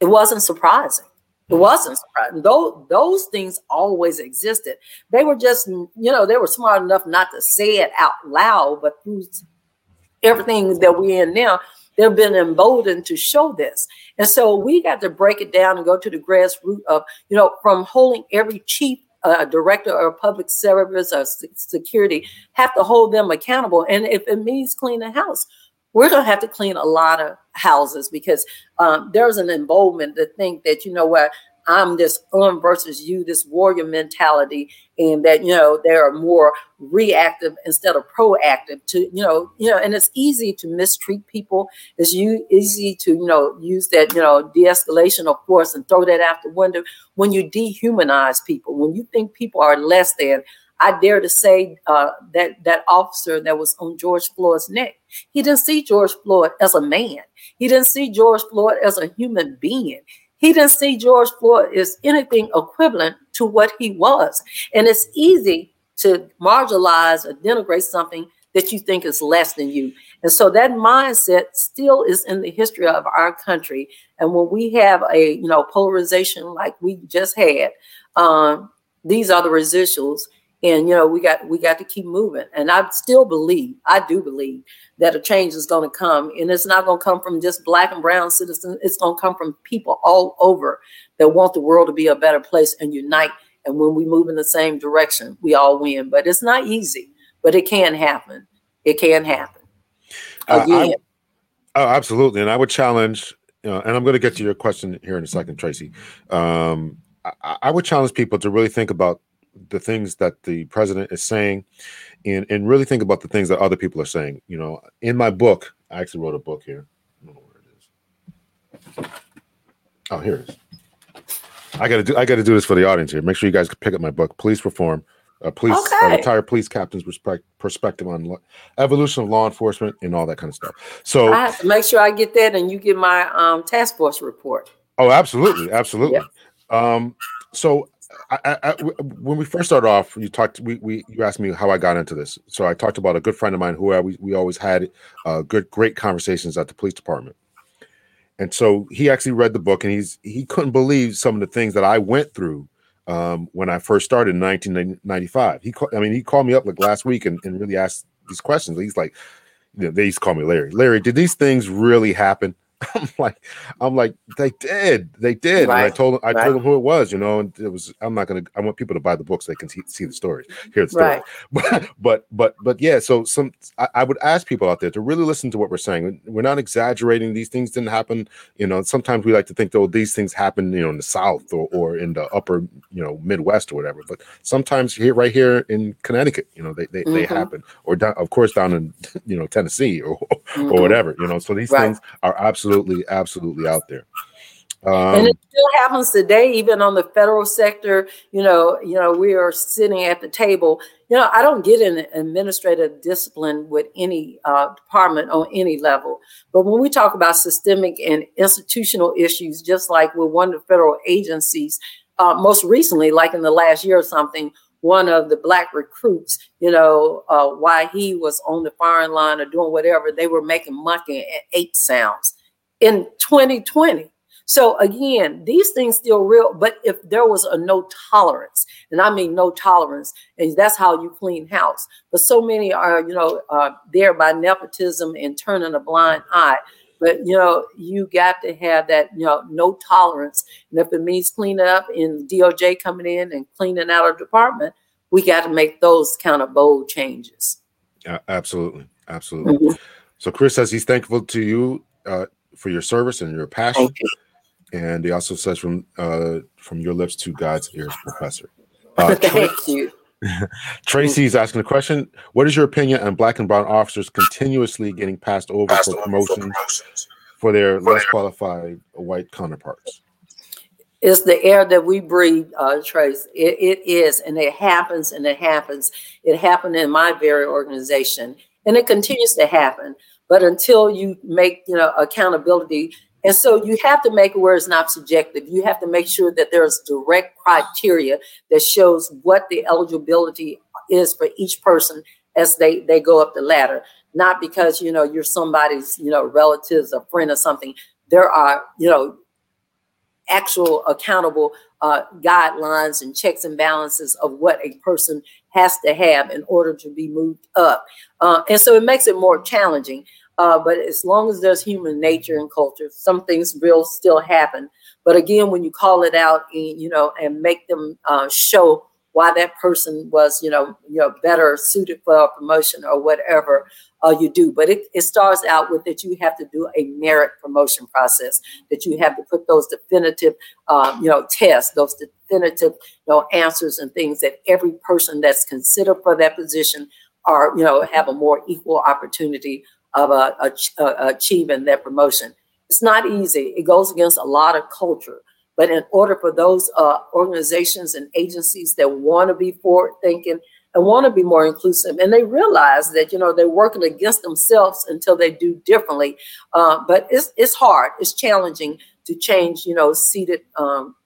It wasn't surprising. It wasn't surprising. Those, those things always existed. They were just, you know, they were smart enough not to say it out loud, but through everything that we're in now, they've been emboldened to show this. And so we got to break it down and go to the grassroots of, you know, from holding every chief, uh, director or public service or security, have to hold them accountable. And if it means clean the house, we're going to have to clean a lot of houses, because um, there's an emboldenment to think that, you know what, I'm this um versus you, this warrior mentality, and that, you know, they are more reactive instead of proactive to, you know, you know, and it's easy to mistreat people. It's you easy to, you know, use that, you know, de-escalation of force and throw that out the window when you dehumanize people, when you think people are less than. I dare to say uh, that that officer that was on George Floyd's neck, he didn't see George Floyd as a man. He didn't see George Floyd as a human being. He didn't see George Floyd as anything equivalent to what he was. And it's easy to marginalize or denigrate something that you think is less than you. And so that mindset still is in the history of our country. And when we have a, you know, polarization like we just had, um, these are the residuals. And, you know, we got we got to keep moving. And I still believe, I do believe that a change is going to come. And it's not going to come from just black and brown citizens. It's going to come from people all over that want the world to be a better place and unite. And when we move in the same direction, we all win. But it's not easy, but it can happen. It can happen. Again. Uh, I, oh, absolutely. And I would challenge, uh, and I'm going to get to your question here in a second, Tracy. Um, I, I would challenge people to really think about the things that the president is saying, and, and really think about the things that other people are saying. You know, in my book, I actually wrote a book here. I don't know where it is. Oh, here it is. I gotta do, I gotta do this for the audience here. Make sure you guys pick up my book, Police Reform, uh, police, okay. uh, retired police captain's respect, perspective on lo- evolution of law enforcement and all that kind of stuff. So I have to make sure I get that and you get my um, task force report. Oh, absolutely. Absolutely. Yeah. Um, so, I, I, when we first started off, you talked. We, we you asked me how I got into this. So I talked about a good friend of mine who I, we we always had uh, good great conversations at the police department. And so he actually read the book, and he's he couldn't believe some of the things that I went through um, when I first started in nineteen ninety-five. He I mean he called me up like last week and, and really asked these questions. He's like, you know, they used to call me Larry. Larry, did these things really happen? I'm like, I'm like, they did, they did. Right. And I told them, I right. told them who it was, you know, and it was, I'm not going to, I want people to buy the books. So they can see, see the stories, hear the story. Right. But, but, but, but yeah. So some, I, I would ask people out there to really listen to what we're saying. We're not exaggerating. These things didn't happen. You know, sometimes we like to think, oh, these things happened, you know, in the South or, or in the upper, you know, Midwest or whatever, but sometimes here, right here in Connecticut, you know, they, they, mm-hmm. they happen, or down, of course, down in, you know, Tennessee or, mm-hmm. or whatever, you know, so these right. things are absolutely Absolutely, absolutely out there, um, and it still happens today, even on the federal sector. You know, you know, we are sitting at the table. You know, I don't get an administrative discipline with any uh, department on any level, but when we talk about systemic and institutional issues, just like with one of the federal agencies, uh, most recently, like in the last year or something, one of the black recruits, you know, uh, while he was on the firing line or doing whatever, they were making monkey and ape sounds. in twenty twenty. So again, these things still real, but if there was a no tolerance, and I mean no tolerance, and that's how you clean house. But so many are, you know, uh, there by nepotism and turning a blind eye. But, you know, you got to have that, you know, no tolerance. And if it means cleaning up and D O J coming in and cleaning out our department, we got to make those kind of bold changes. Uh, absolutely. Absolutely. Mm-hmm. So Chris says he's thankful to you uh, for your service and your passion. Okay. And he also says from uh, from your lips to God's ears, Professor. Uh, Thank Tr- you. Tracy's asking a question. What is your opinion on black and brown officers continuously getting passed over passed for, promotions for promotions for their for less their- qualified white counterparts? It's the air that we breathe, uh, Trace. It, it is, and it happens, and it happens. It happened in my very organization, and it continues to happen. But until you make, you know, accountability. And so you have to make it where it's not subjective. You have to make sure that there's direct criteria that shows what the eligibility is for each person as they, they go up the ladder. Not because, you know, you're somebody's, you know, relatives, a friend or something. There are, you know, actual accountable uh, guidelines and checks and balances of what a person has to have in order to be moved up. Uh, and so it makes it more challenging. Uh, but as long as there's human nature and culture, some things will still happen. But again, when you call it out and, you know, and make them uh, show why that person was, you know, you know, better suited for a promotion or whatever uh, you do. But it, it starts out with that you have to do a merit promotion process, that you have to put those definitive, uh, you know, tests, those definitive, you know, answers and things that every person that's considered for that position are, you know, have a more equal opportunity of uh, uh, achieving their promotion. It's not easy. It goes against a lot of culture. But in order for those uh, organizations and agencies that want to be forward thinking and want to be more inclusive, and they realize that, you know, they're working against themselves until they do differently. Uh, but it's it's hard. It's challenging to change, you know, seated um,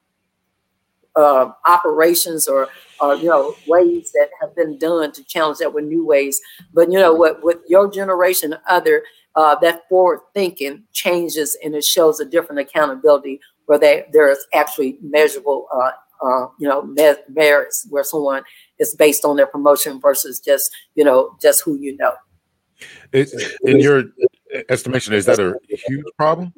uh, operations or or, you know, ways that have been done to challenge that with new ways. But, you know, what with your generation and other, uh, that forward thinking changes, and it shows a different accountability where they, there is actually measurable, uh, uh, you know, merits where someone is based on their promotion versus just, you know, just who you know. It, in your estimation, is that a huge problem?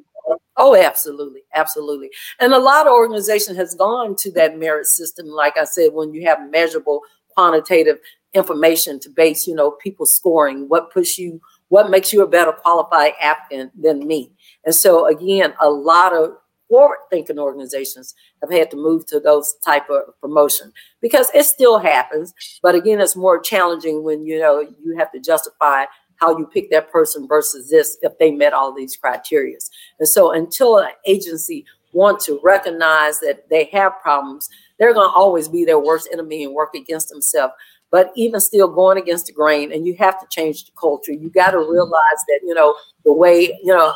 Oh, absolutely. Absolutely. And a lot of organizations has gone to that merit system. Like I said, when you have measurable quantitative information to base, you know, people scoring, what puts you, what makes you a better qualified applicant than me. And so, again, a lot of forward thinking organizations have had to move to those type of promotion because it still happens. But again, it's more challenging when, you know, you have to justify how you pick that person versus this if they met all these criteria. And so until an agency wants to recognize that they have problems, they're going to always be their worst enemy and work against themselves. But even still going against the grain, and you have to change the culture. You got to realize that, you know, the way, you know,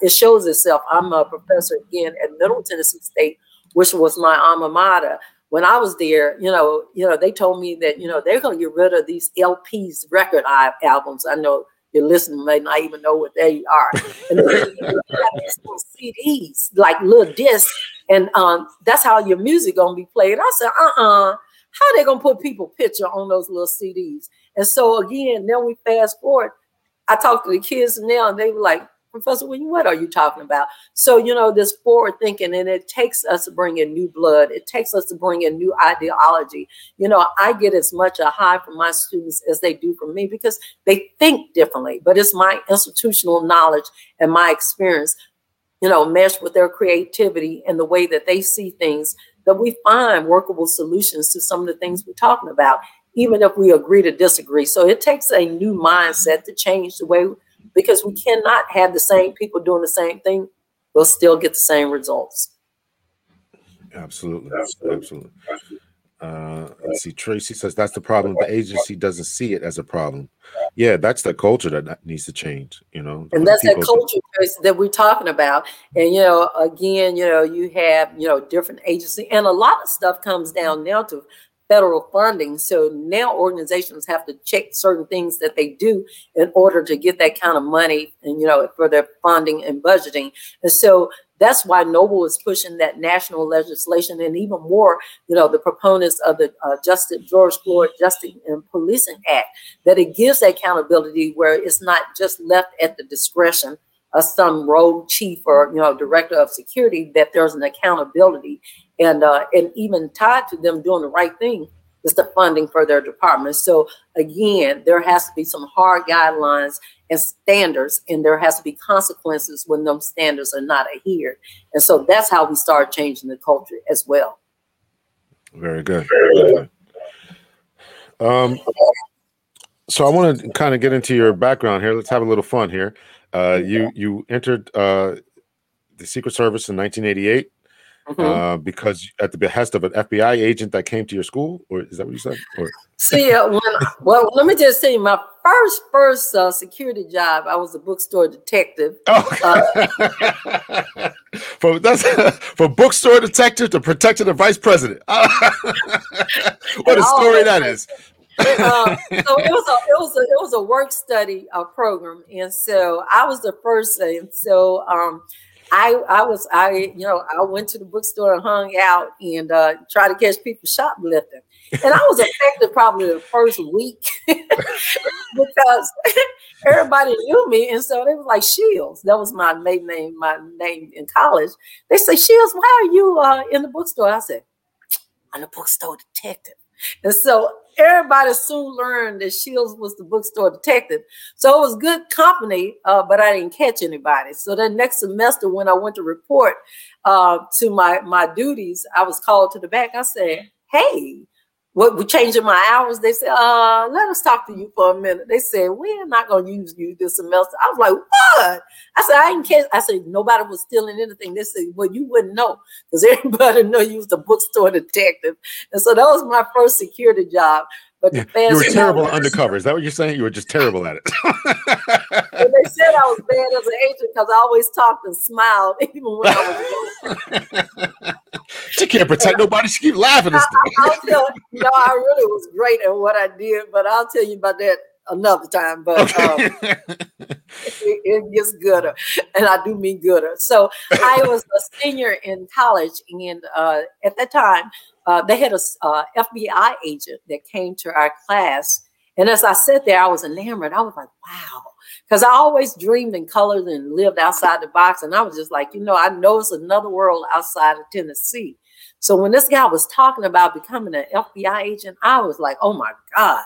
it shows itself. I'm a professor again at Middle Tennessee State, which was my alma mater. When I was there, you know, you know, they told me that, you know, they're going to get rid of these L Ps, record albums. I know your listeners may not even know what they are. And they got these little C Ds, like little discs, and um, that's how your music going to be played. I said, uh-uh, how are they going to put people's picture on those little C Ds? And so, again, then we fast forward. I talked to the kids now, and they were like, Professor William, what are you talking about? So, you know, this forward thinking, and it takes us to bring in new blood. It takes us to bring in new ideology. You know, I get as much a high from my students as they do from me because they think differently, but it's my institutional knowledge and my experience, you know, meshed with their creativity and the way that they see things that we find workable solutions to some of the things we're talking about, even if we agree to disagree. So it takes a new mindset to change the way, because we cannot have the same people doing the same thing. We'll still get the same results. Absolutely. Absolutely. Uh, let's see. Tracy says that's the problem. The agency doesn't see it as a problem. Yeah, that's the culture that needs to change, you know. And that's that culture that we're talking about. And, you know, again, you know, you have, you know, different agencies. And a lot of stuff comes down now to federal funding. So now organizations have to check certain things that they do in order to get that kind of money and, you know, for their funding and budgeting. And so that's why Noble is pushing that national legislation, and even more, you know, the proponents of the uh, Justice George Floyd Justice in Policing Act, that it gives accountability where it's not just left at the discretion of some rogue chief or, you know, director of security, that there's an accountability. And uh, and even tied to them doing the right thing is the funding for their departments. So again, there has to be some hard guidelines and standards, and there has to be consequences when those standards are not adhered. And so that's how we start changing the culture as well. Very good. Very good. Um, so I want to kind of get into your background here. Let's have a little fun here. Uh, you you entered uh, the Secret Service in nineteen eighty-eight. Mm-hmm. Uh, because at the behest of an F B I agent that came to your school, or is that what you said? Or? See, uh, when I, well, let me just tell you, my first first uh, security job, I was a bookstore detective. Oh, uh, for that's for bookstore detective to protect the vice president. What a story that is. uh, so it was a it was a it was a work study uh, program, and so I was the first, and so. Um, I, I was, I, you know, I went to the bookstore and hung out and uh, tried to catch people shoplifting. And I was affected probably the first week because everybody knew me. And so they were like, Shields. That was my maiden name, my name in college. They say, Shields, why are you uh, in the bookstore? I said, I'm a bookstore detective. And so everybody soon learned that Shields was the bookstore detective. So it was good company, uh, but I didn't catch anybody. So then next semester when I went to report uh, to my, my duties, I was called to the back. I said, hey, what, we're changing my hours. They said, uh, let us talk to you for a minute. They said, we're not going to use you this semester. I was like, what? I said, I didn't catch. I said, nobody was stealing anything. They said, well, you wouldn't know because everybody know you was the bookstore detective. And so that was my first security job. But the yeah, you were terrible at undercover. Is that what you're saying? You were just terrible at it. And they said I was bad as an agent because I always talked and smiled, even when I was. She can't protect nobody. She keep laughing. I, I, I'll tell you, you know, I really was great at what I did, but I'll tell you about that another time. But okay. um, it, it gets gooder, and I do mean gooder. So I was a senior in college, and uh, at that time, Uh, they had a uh, F B I agent that came to our class. And as I sat there, I was enamored. I was like, wow. Because I always dreamed and colored and lived outside the box. And I was just like, you know, I know it's another world outside of Tennessee. So when this guy was talking about becoming an F B I agent, I was like, oh my God,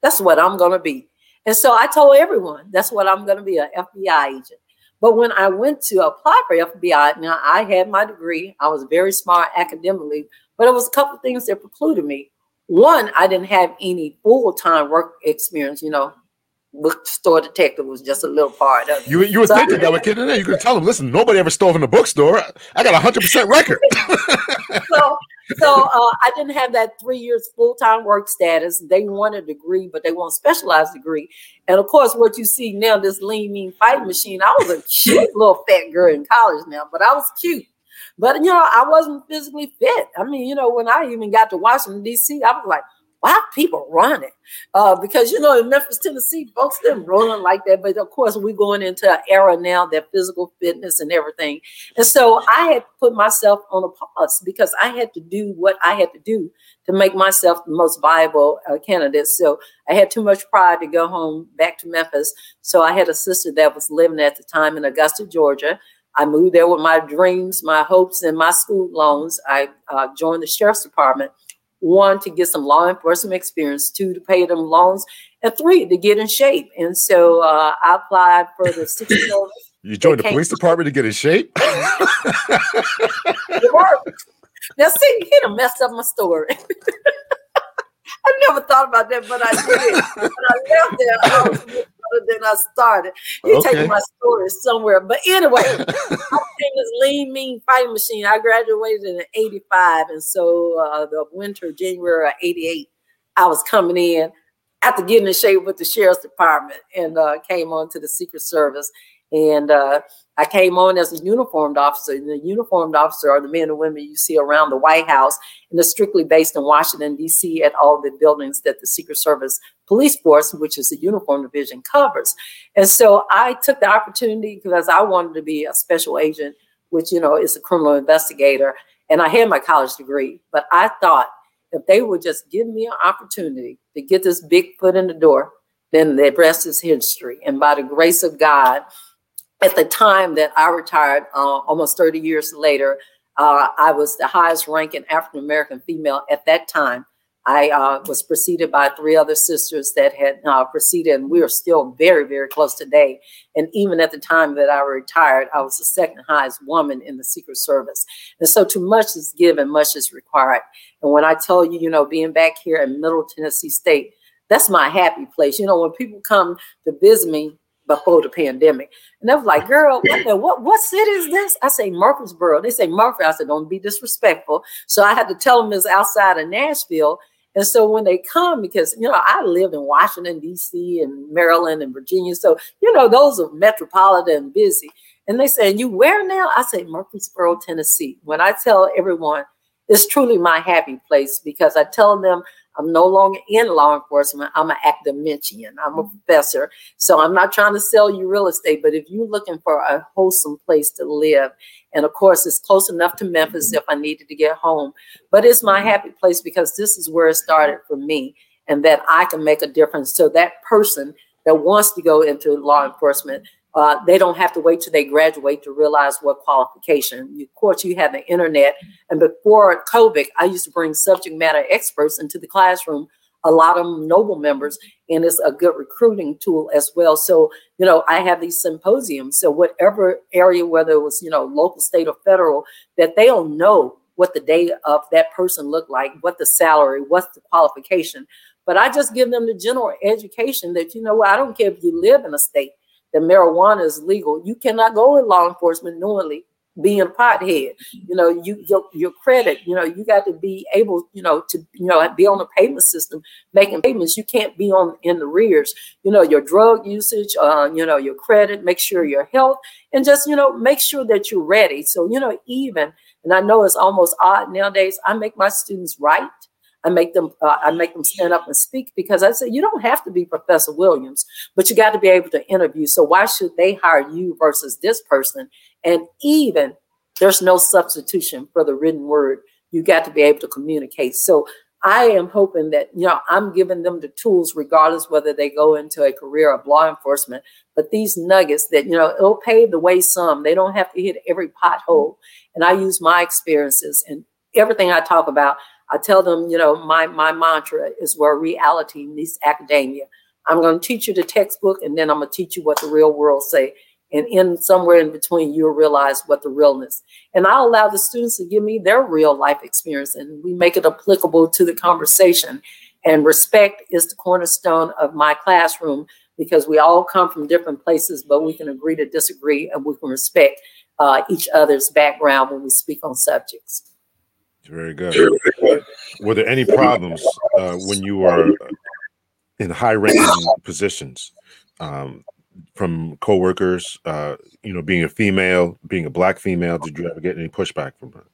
that's what I'm going to be. And so I told everyone, that's what I'm going to be, an F B I agent. But when I went to apply for F B I, now I had my degree. I was very smart academically. But it was a couple of things that precluded me. One, I didn't have any full-time work experience. You know, bookstore detective was just a little part of it. You, you would so think that that would get in there. You could tell them, listen, nobody ever stole from the bookstore. I got a one hundred percent record. so so uh, I didn't have that three years full-time work status. They want a degree, but they want a specialized degree. And, of course, what you see now, this lean, mean fighting machine, I was a cute little fat girl in college now, but I was cute. But, you know, I wasn't physically fit. I mean, you know, when I even got to Washington, D C, I was like, why are people running? Uh, because, you know, in Memphis, Tennessee, folks didn't run like that. But, of course, we're going into an era now that physical fitness and everything. And so I had put myself on a pause because I had to do what I had to do to make myself the most viable uh, candidate. So I had too much pride to go home back to Memphis. So I had a sister that was living at the time in Augusta, Georgia. I moved there with my dreams, my hopes, and my school loans. I uh, joined the sheriff's department, one, to get some law enforcement experience, two, to pay them loans, and three, to get in shape. And so uh, I applied for the city service. You joined the police department to get in shape? It worked. Now, see, you done messed up my story. I never thought about that, but I did. When I left there, I was better than I started. You're okay. Taking my story somewhere. But anyway, I became this lean, mean fighting machine. I graduated in eighty-five. And so uh, the winter, January of eighty-eight, I was coming in after getting in shape with the sheriff's department and uh, came on to the Secret Service. And uh, I came on as a uniformed officer, and the uniformed officer are the men and women you see around the White House, and they're strictly based in Washington, D C at all the buildings that the Secret Service Police Force, which is the uniform division, covers. And so I took the opportunity because I wanted to be a special agent, which, you know, is a criminal investigator. And I had my college degree, but I thought if they would just give me an opportunity to get this big foot in the door, then the rest is history. And by the grace of God, at the time that I retired, uh, almost thirty years later, uh, I was the highest ranking African-American female at that time. I uh, was preceded by three other sisters that had uh, preceded, and we are still very, very close today. And even at the time that I retired, I was the second highest woman in the Secret Service. And so too much is given, much is required. And when I tell you, you know, being back here in Middle Tennessee State, that's my happy place. You know, when people come to visit me before the pandemic, and I was like, girl, what, the, what, what city is this? I say Murfreesboro. They say Murfreesboro. I said, don't be disrespectful. So I had to tell them it's outside of Nashville. And so when they come, because, you know, I live in Washington, D C and Maryland and Virginia. So, you know, those are metropolitan and busy. And they say, you where now? I say Murfreesboro, Tennessee. When I tell everyone, it's truly my happy place, because I tell them I'm no longer in law enforcement. I'm an academician. I'm a professor. So I'm not trying to sell you real estate, but if you're looking for a wholesome place to live, and of course it's close enough to Memphis if I needed to get home, but it's my happy place because this is where it started for me, and that I can make a difference. So that person that wants to go into law enforcement, Uh, they don't have to wait till they graduate to realize what qualification. Of course, you have the internet. And before COVID, I used to bring subject matter experts into the classroom, a lot of them Noble members, and it's a good recruiting tool as well. So, you know, I have these symposiums. So whatever area, whether it was, you know, local, state, or federal, that they don't know what the day of that person looked like, what the salary, what's the qualification. But I just give them the general education that, you know, I don't care if you live in a state that marijuana is legal. You cannot go in law enforcement knowingly being a pothead. You know, you your, your credit, you know, you got to be able, you know, to, you know, be on the payment system, making payments. You can't be on in the rears, you know, your drug usage, uh, you know, your credit, make sure your health, and just, you know, make sure that you're ready. So, you know, even, and I know it's almost odd nowadays, I make my students write. I make them uh, I make them stand up and speak, because I say, you don't have to be Professor Williams, but you got to be able to interview. So why should they hire you versus this person? And even there's no substitution for the written word. You got to be able to communicate. So I am hoping that, you know, I'm giving them the tools, regardless whether they go into a career of law enforcement, but these nuggets that, you know, it'll pave the way some. They don't have to hit every pothole. And I use my experiences and everything I talk about. I tell them, you know, my, my mantra is where reality meets academia. I'm going to teach you the textbook, and then I'm going to teach you what the real world say. And in somewhere in between, you'll realize what the realness. And I allow the students to give me their real life experience, and we make it applicable to the conversation. And respect is the cornerstone of my classroom, because we all come from different places, but we can agree to disagree, and we can respect uh, each other's background when we speak on subjects. Very good. Were there any problems uh, when you are in high-ranking positions, um, from coworkers? Uh, you know, being a female, being a Black female, did you ever get any pushback from her?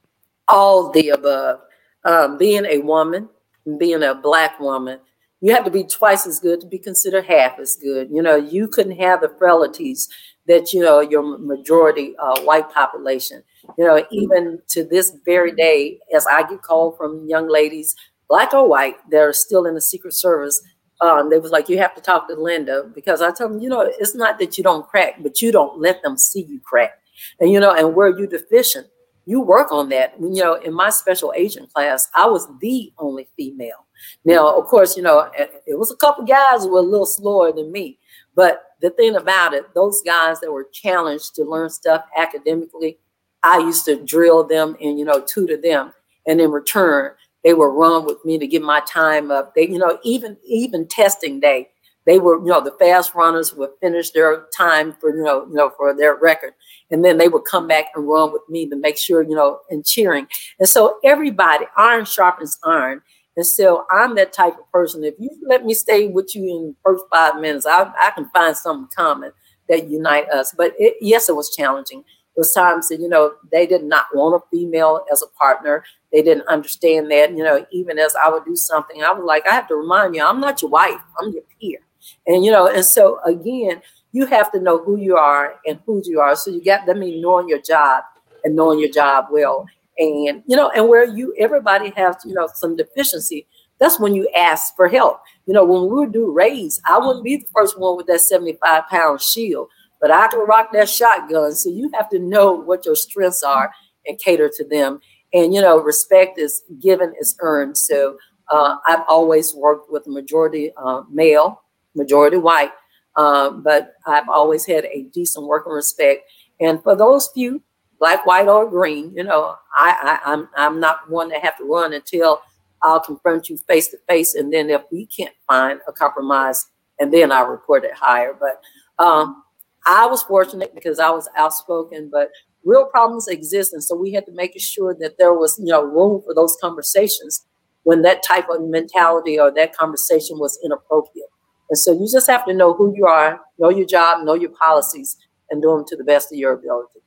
All the above. Um, being a woman, being a Black woman, you have to be twice as good to be considered half as good. You know, you couldn't have the frailties that, you know, your majority uh, white population. You know, even to this very day, as I get called from young ladies, Black or white, that are still in the Secret Service, um, they was like, you have to talk to Linda, because I tell them, you know, it's not that you don't crack, but you don't let them see you crack. And, you know, and where you deficient, you work on that. You know, in my special agent class, I was the only female. Now, of course, you know, it was a couple guys who were a little slower than me, but the thing about it, those guys that were challenged to learn stuff academically, I used to drill them and, you know, tutor them. And in return, they would run with me to get my time up. They, you know, even even testing day, they were, you know, the fast runners would finish their time for, you know, you know, for their record. And then they would come back and run with me to make sure, you know, and cheering. And so everybody, iron sharpens iron. And so I'm that type of person. If you let me stay with you in the first five minutes, I, I can find something common. that unite us. But it, yes, it was challenging. There was times that, you know, they did not want a female as a partner. They didn't understand that. You know, even as I would do something, I was like, I have to remind you, I'm not your wife, I'm your peer. And, you know, and so again, you have to know who you are and whose you are. So you got, that means knowing your job and knowing your job well. And, you know, and where you, everybody has, you know, some deficiency, that's when you ask for help. You know, when we would do raids, I wouldn't be the first one with that seventy-five pound shield, but I could rock that shotgun. So you have to know what your strengths are and cater to them. And, you know, respect is given, is earned. So uh, I've always worked with majority uh, male, majority white, uh, but I've always had a decent working respect. And for those few, black, white, or green, you know, I, I, I'm I'm not one to have to run until I'll confront you face to face. And then if we can't find a compromise, and then I report it higher. But um, I was fortunate because I was outspoken, but real problems exist. And so we had to make sure that there was, you know, room for those conversations when that type of mentality or that conversation was inappropriate. And so you just have to know who you are, know your job, know your policies, and do them to the best of your ability.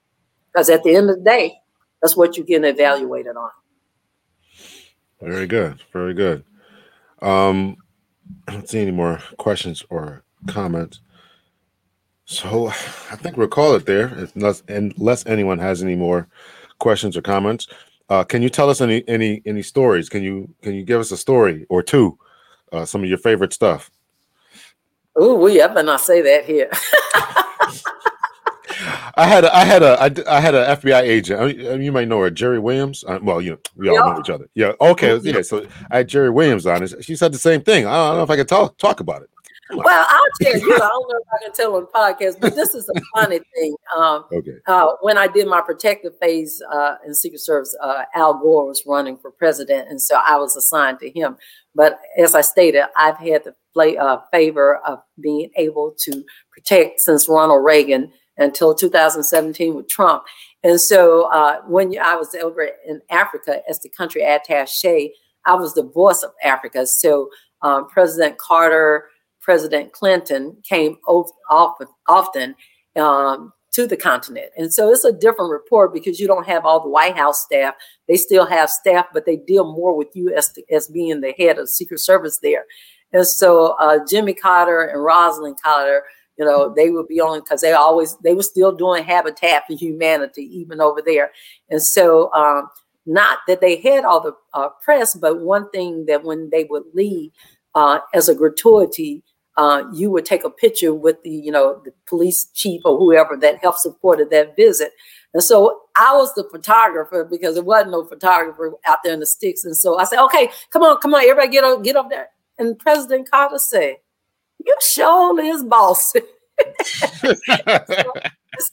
Because at the end of the day, that's what you're getting evaluated on. Very good. Very good. Um, I don't see any more questions or comments. So I think we'll call it there, unless, unless anyone has any more questions or comments. Uh, can you tell us any any any stories? Can you can you give us a story or two, uh, some of your favorite stuff? Oh, we I better not say that here. I had a, I had a I had an F B I agent. I mean, you might know her, Jerry Williams. Uh, well, you know, we all yeah. know each other. Yeah. Okay. Yeah. So I had Jerry Williams on. She said the same thing. I don't know if I can talk talk about it. Well, I'll tell you. I don't know if I can tell on the podcast, but this is a funny thing. Um, okay. Uh, when I did my protective phase uh, in Secret Service, uh, Al Gore was running for president, and so I was assigned to him. But as I stated, I've had the play, uh, favor of being able to protect since Ronald Reagan until two thousand seventeen with Trump. And so uh, when I was over in Africa as the country attaché, I was the voice of Africa. So um, President Carter, President Clinton came of, often, often um, to the continent. And so it's a different rapport because you don't have all the White House staff. They still have staff, but they deal more with you as, to, as being the head of Secret Service there. And so uh, Jimmy Carter and Rosalynn Carter, you know, they would be on because they always they were still doing Habitat for Humanity even over there. And so um, not that they had all the uh, press, but one thing that when they would leave uh, as a gratuity, uh, you would take a picture with the, you know, the police chief or whoever that helped supported that visit. And so I was the photographer because there wasn't no photographer out there in the sticks. And so I said, OK, come on, come on, everybody get up, get up there. And President Carter said, "You sure is bossy." so,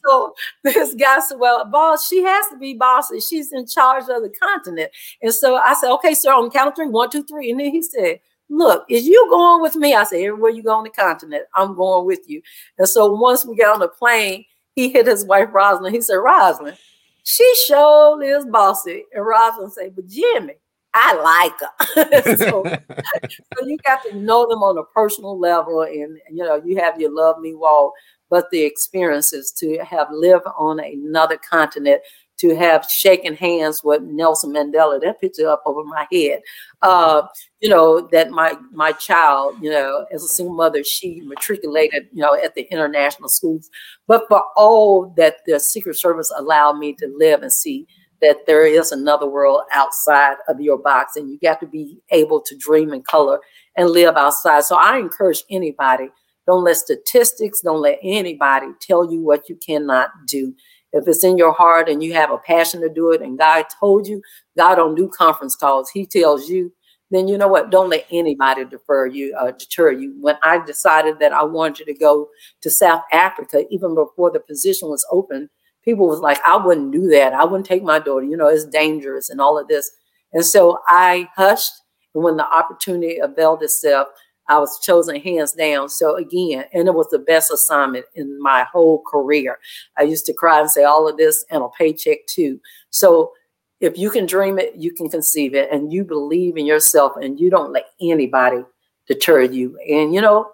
so this guy said, "Well, boss, she has to be bossy. She's in charge of the continent." And so I said, "Okay, sir, on the count of three, one, two, three." And then he said, "Look, is you going with me?" I said, "Everywhere you go on the continent, I'm going with you." And so once we got on the plane, he hit his wife, Rosalynn. He said, "Rosalynn, she sure is bossy." And Rosalynn said, "But Jimmy, I like her." so, so you got to know them on a personal level, and you know you have your love me wall, but the experiences to have lived on another continent, to have shaken hands with Nelson Mandela, that picture up over my head. Uh, you know that my my child, you know, as a single mother, she matriculated, you know, at the international schools. But for all that, the Secret Service allowed me to live and see that there is another world outside of your box, and you got to be able to dream and color and live outside. So I encourage anybody, don't let statistics, don't let anybody tell you what you cannot do. If it's in your heart and you have a passion to do it, and God told you, God don't do conference calls, he tells you, then you know what, don't let anybody defer you, uh, deter you. When I decided that I wanted to go to South Africa, even before the position was open, people was like, "I wouldn't do that. I wouldn't take my daughter. You know, it's dangerous and all of this." And so I hushed. And when the opportunity availed itself, I was chosen hands down. So again, and it was the best assignment in my whole career. I used to cry and say all of this and a paycheck too. So if you can dream it, you can conceive it, and you believe in yourself, and you don't let anybody deter you. And, you know,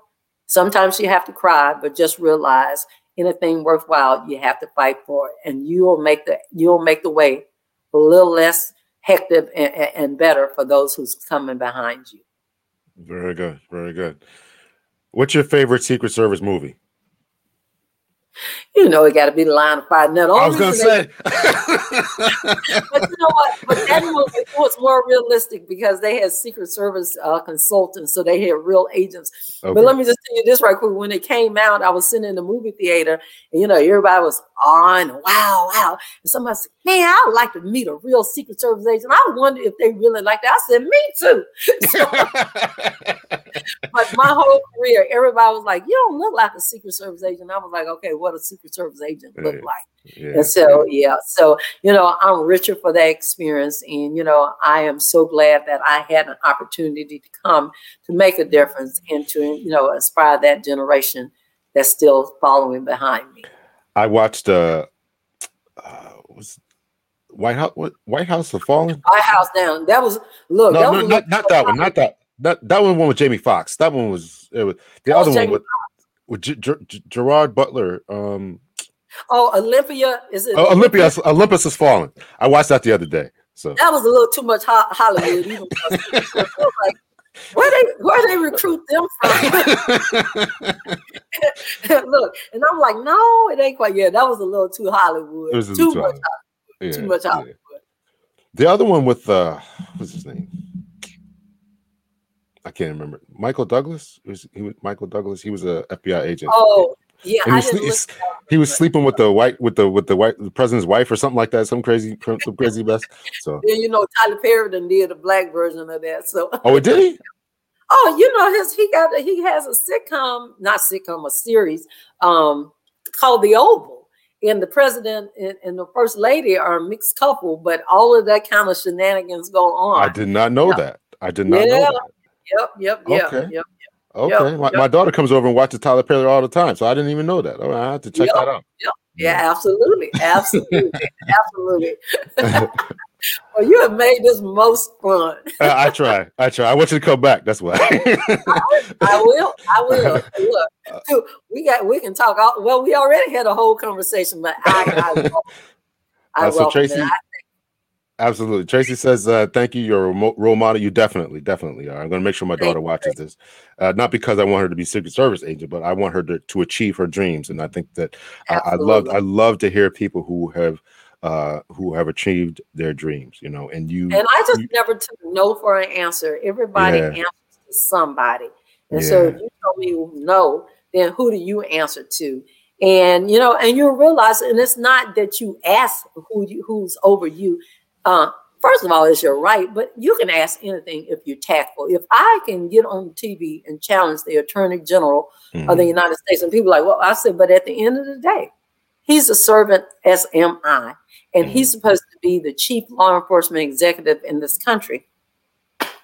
sometimes you have to cry, but just realize anything worthwhile, you have to fight for it, and you'll make the you'll make the way a little less hectic and, and better for those who's coming behind you. Very good, very good. What's your favorite Secret Service movie? You know, it got to be The Line of Fire. Now, I was going to say. But you know what? But that movie, it was more realistic because they had Secret Service uh, consultants, so they had real agents. Okay. But let me just tell you this right quick. When it came out, I was sitting in the movie theater, and, you know, everybody was on, wow, wow. And somebody said, man, I would like to meet a real Secret Service agent. I wonder if they really like that. I said, me too. So, but my whole career, everybody was like, you don't look like a Secret Service agent. I was like, okay, what a Secret Service agent look like. Yeah. And so, yeah. So, you know, I'm richer for that experience. And, you know, I am so glad that I had an opportunity to come to make a difference and to, you know, inspire that generation that's still following behind me. I watched, uh, uh was White House, what, White House Has Fallen? White House Down. That was, look. No, that no, was not, not that one, not that. That that one, one with Jamie Foxx. That one was, it was the that other was one with, with G- G- Gerard Butler. Um, oh, Olympia is it? Oh, Olympia, Olympus Has Fallen. I watched that the other day. So that was a little too much ho- Hollywood. Even like, where they where they recruit them from? Look, and I'm like, no, it ain't quite. Yeah, that was a little too Hollywood. It was too much. Hollywood. Yeah, too much Hollywood. Yeah. The other one with uh, what's his name? I can't remember. Michael Douglas. He was, he was Michael Douglas. He was a F B I agent. Oh, yeah. He was, I didn't sleep, he was sleeping with the white, with the with the white the president's wife or something like that. Some crazy, some crazy mess. So yeah, you know, Tyler Perry done did a black version of that. So oh, did he? Oh, you know, his he got he has a sitcom, not sitcom, a series um, called The Oval. And the president and, and the first lady are a mixed couple, but all of that kind of shenanigans go on. I did not know yeah. that. I did not yeah. know that. Yep, yep, yep, okay. yep, yep. Okay. Yep, my, yep. my daughter comes over and watches Tyler Perry all the time, so I didn't even know that. All right, I have to check yep, that out. Yep. Yeah, yeah, absolutely, absolutely, absolutely. Well, you have made this most fun. uh, I try, I try. I want you to come back. That's why. I, I will, I will. Look, dude, we got, we can talk. All, well, we already had a whole conversation, but I, I, welcome, I uh, so Tracy. It. I, Absolutely. Tracy says, uh, thank you. You're a role model. You definitely, definitely are. I'm going to make sure my daughter watches this. Uh, not because I want her to be Secret Service agent, but I want her to, to achieve her dreams. And I think that I, I love, I love to hear people who have, uh, who have achieved their dreams, you know, and you. And I just you, never took no for an answer. Everybody yeah. answers to somebody. And yeah. so if you tell me no, then who do you answer to? And, you know, and you'll realize, and it's not that you ask who you, who's over you. Uh, first of all, it's your right, but you can ask anything if you're tactful. If I can get on T V and challenge the Attorney General mm-hmm. of the United States, and people are like, well, I said, but at the end of the day, he's a servant, as am I, and mm-hmm. he's supposed to be the chief law enforcement executive in this country.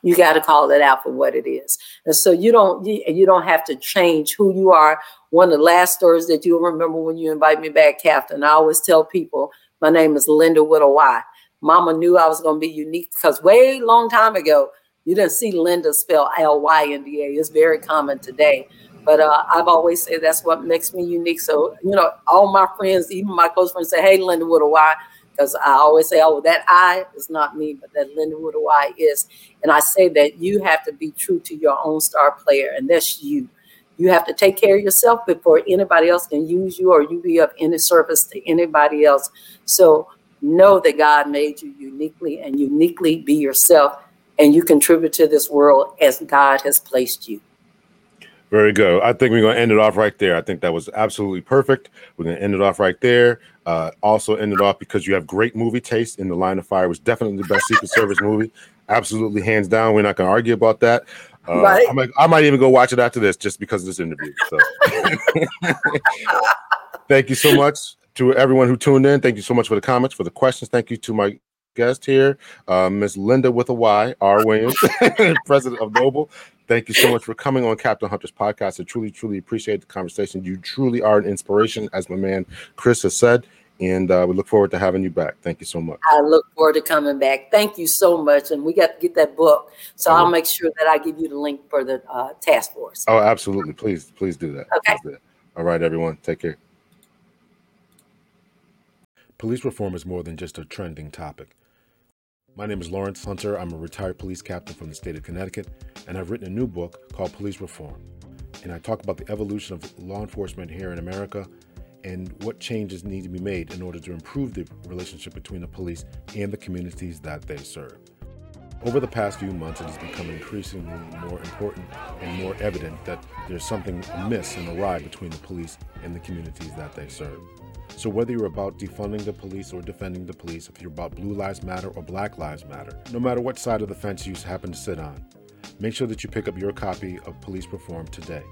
You got to call it out for what it is. And so you don't you don't have to change who you are. One of the last stories that you'll remember when you invite me back, Captain, I always tell people, my name is Linda with a Y. Mama knew I was going to be unique because way long time ago, you didn't see Linda spell L Y N D A. It's very common today. But uh, I've always said that's what makes me unique. So, you know, all my friends, even my close friends say, hey, Linda with a Y, because I always say, oh, that I is not me, but that Linda with a Y is. And I say that you have to be true to your own star player, and that's you. You have to take care of yourself before anybody else can use you or you be of any service to anybody else. So know that God made you uniquely and uniquely be yourself, and you contribute to this world as God has placed you. Very good. I think we're going to end it off right there. I think that was absolutely perfect. We're going to end it off right there. Uh, also end it off because you have great movie taste. In the Line of Fire was definitely the best Secret Service movie. Absolutely, hands down. We're not going to argue about that. Uh, right. I, might, I might even go watch it after this just because of this interview. So. Thank you so much. To everyone who tuned in, thank you so much for the comments, for the questions. Thank you to my guest here, uh, Miss Linda with a Y, R. Williams, president of Noble. Thank you so much for coming on Captain Hunter's podcast. I truly, truly appreciate the conversation. You truly are an inspiration, as my man Chris has said, and uh, we look forward to having you back. Thank you so much. I look forward to coming back. Thank you so much, and we got to get that book, so I'll make sure that I give you the link for the uh, task force. Oh, absolutely. Please, please do that. Okay. Please do that. All right, everyone. Take care. Police reform is more than just a trending topic. My name is Lawrence Hunter. I'm a retired police captain from the state of Connecticut, and I've written a new book called Police Reform. And I talk about the evolution of law enforcement here in America and what changes need to be made in order to improve the relationship between the police and the communities that they serve. Over the past few months, it has become increasingly more important and more evident that there's something amiss and awry between the police and the communities that they serve. So whether you're about defunding the police or defending the police, if you're about Blue Lives Matter or Black Lives Matter, no matter what side of the fence you happen to sit on, make sure that you pick up your copy of Police Reform today.